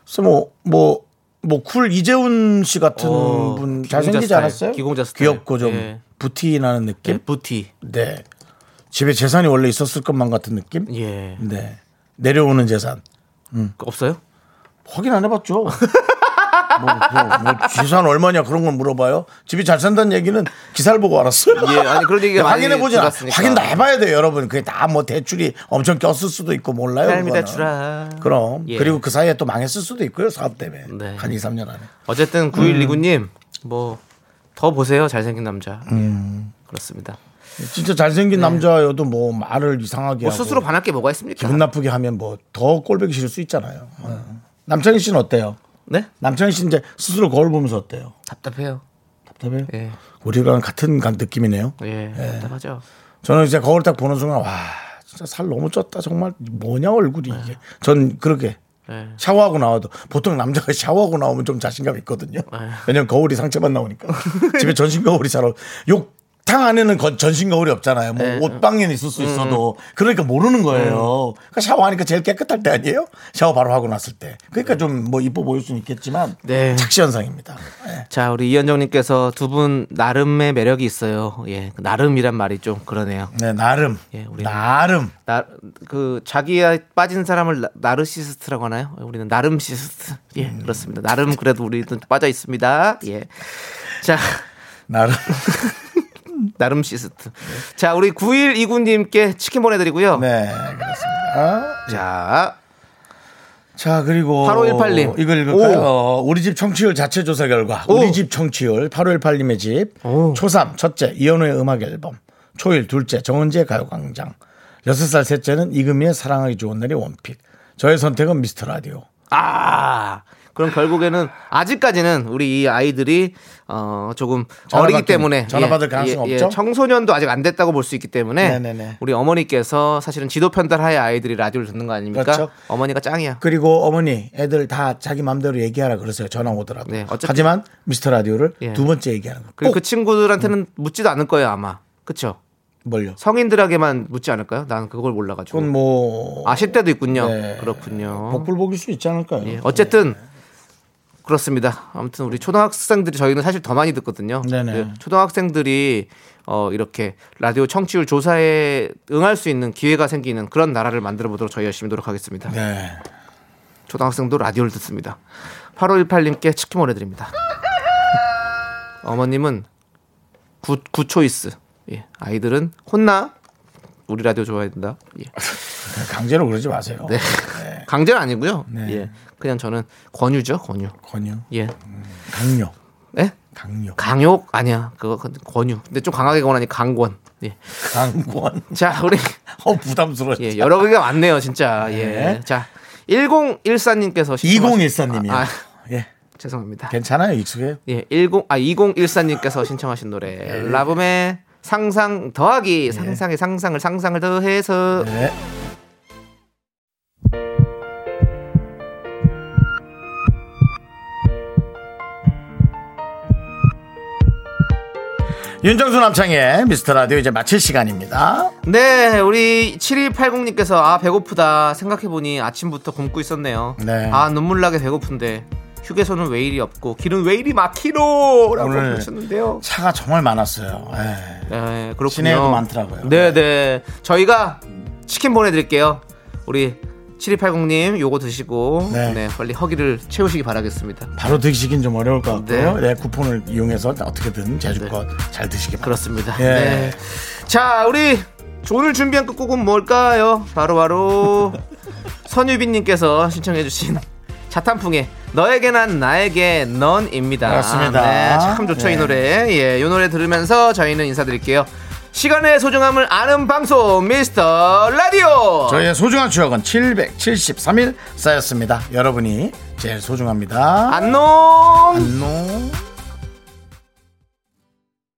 글쎄 뭐 쿨 이재훈 씨 같은 분 잘생기지 않았어요? 기공자 스타일. 귀엽고 좀. 예. 부티 나는 느낌? 네, 부티. 네. 집에 재산이 원래 있었을 것만 같은 느낌? 예. 네. 내려오는 재산. 없어요? 확인 안 해봤죠. 뭐 재산 얼마냐 그런 걸 물어봐요. 집이 잘 산다는 얘기는 기사를 보고 알았어요. 예, 아니 그런 얘기가 확인해보지 않았으니까. 확인 다 해봐야 돼요, 여러분. 그게 다 뭐 대출이 엄청 꼈을 수도 있고 몰라요. 삶이 대출아. 그럼. 예. 그리고 그 사이에 또 망했을 수도 있고요, 사업 때문에. 네. 한 2, 3년 안에. 어쨌든 9129님 뭐. 더 보세요. 잘생긴 남자. 예, 그렇습니다. 진짜 잘생긴 남자여도 뭐 말을 이상하게 하고 스스로 반할 게 뭐가 있습니까? 기분 나쁘게 하면 뭐 더 꼴보기 싫을 수 있잖아요. 남창희 씨는 어때요? 네? 남창희 씨는 이제 스스로 거울 보면서 어때요? 답답해요. 답답해요? 예. 우리랑 같은 느낌이네요. 예, 예. 답답하죠. 저는 이제 거울 딱 보는 순간 와 진짜 살 너무 쪘다. 정말 뭐냐 얼굴이 이게. 전 그렇게. 네. 샤워하고 나와도 보통 남자가 샤워하고 나오면 좀 자신감 있거든요. 네. 왜냐면 거울이 상체만 나오니까. 집에 전신 거울이 잘 나오고 욕 탕 안에는 전신 거울이 없잖아요. 뭐 네. 옷방에는 있을 수 있어도 그러니까 모르는 거예요. 그러니까 샤워하니까 제일 깨끗할 때 아니에요? 샤워 바로 하고 났을 때. 그러니까 좀 뭐 이뻐 보일 수는 있겠지만 네. 착시현상입니다. 네. 자, 우리 이현정님께서 두 분 나름의 매력이 있어요. 예, 나름이란 말이 좀 그러네요. 네, 나름. 예, 우리 나름. 그 자기에 빠진 사람을 나르시스트라고 하나요? 우리는 나름시스트. 예, 그렇습니다. 나름 그래도 우리는 빠져 있습니다. 예, 자, 나름. 나름 시스트. 네. 자, 우리 9129님께 치킨 보내드리고요. 네, 그렇습니다. 자, 그리고 8518님 이걸 읽을까요? 우리 집 청취율 자체 조사 결과. 우리 집 청취율 8518님의 집 초3 첫째 이현우의 음악 앨범, 초1 둘째 정은지의 가요광장, 6살 셋째는 이금희의 사랑하기 좋은 날이 원픽. 저의 선택은 미스터 라디오. 아, 그럼 결국에는 아직까지는 우리 이 아이들이 조금 어리기 때문에 전화 받을 가능성이 없죠. 청소년도 아직 안 됐다고 볼 수 있기 때문에 네네네. 우리 어머니께서 사실은 지도 편달하에 아이들이 라디오를 듣는 거 아닙니까? 그렇죠. 어머니가 짱이야. 그리고 어머니 애들 다 자기 마음대로 얘기하라 그러세요. 전화 오더라고. 네, 하지만 미스터 라디오를 예. 두 번째 얘기하는 거. 그리고 그 친구들한테는 묻지도 않을 거예요 아마. 그렇죠? 뭘요? 성인들에게만 묻지 않을까요? 난 그걸 몰라가지고. 그건 뭐 아실 때도 있군요. 네. 그렇군요. 복불복일 수 있지 않을까요? 예. 어쨌든. 그렇습니다. 아무튼 우리 초등학생들이 저희는 사실 더 많이 듣거든요. 네네. 초등학생들이 이렇게 라디오 청취율 조사에 응할 수 있는 기회가 생기는 그런 나라를 만들어 보도록 저희 열심히 노력하겠습니다. 네. 초등학생도 라디오를 듣습니다. 8518님께 치킨 보내드립니다. 어머님은 구초이스. 예. 아이들은 혼나. 우리 라디오 좋아해야 된다. 예. 강제로 그러지 마세요. 네. 네. 강제는 아니고요. 네. 예. 그냥 저는 권유죠. 권유. 예. 강요. 네? 강요 아니야. 그거 권유. 근데 좀 강하게 권하니 강권. 예. 강권. 자, 우리 부담스러워. 예. 여러 개가 많네요, 진짜. 네. 예. 자, 1014님께서 2014님이요. 예. 죄송합니다. 괜찮아요. 익숙해요. 예. 2014님께서 신청하신 노래. 네. 라붐의 상상 더하기. 네. 상상의 상상을 더해서. 네. 윤정수 남창의 미스터라디오 이제 마칠 시간입니다. 네, 우리 7280님께서 배고프다 생각해보니 아침부터 굶고 있었네요. 네. 눈물나게 배고픈데 휴게소는 왜 이리 없고 길은 왜 이리 막히노? 라고 하셨는데요. 차가 정말 많았어요. 네, 그렇군요. 시내에도 많더라고요. 네. 저희가 치킨 보내드릴게요. 우리 7280님 요거 드시고 네, 빨리 허기를 채우시기 바라겠습니다. 바로 드시긴 좀 어려울 것 같고요. 네, 쿠폰을 이용해서 어떻게든 제주껏 잘 드시기 바랍니다. 그렇습니다. 네. 자, 우리 오늘 준비한 끝곡은 뭘까요? 바로 선유빈님께서 신청해주신 자탄풍의 너에게 난 나에게 넌입니다. 그렇습니다. 네, 참 좋죠. 이 노래. 예, 이 노래 들으면서 저희는 인사드릴게요. 시간의 소중함을 아는 방송 미스터 라디오. 저희의 소중한 추억은 773일 쌓였습니다. 여러분이 제일 소중합니다. 안녕.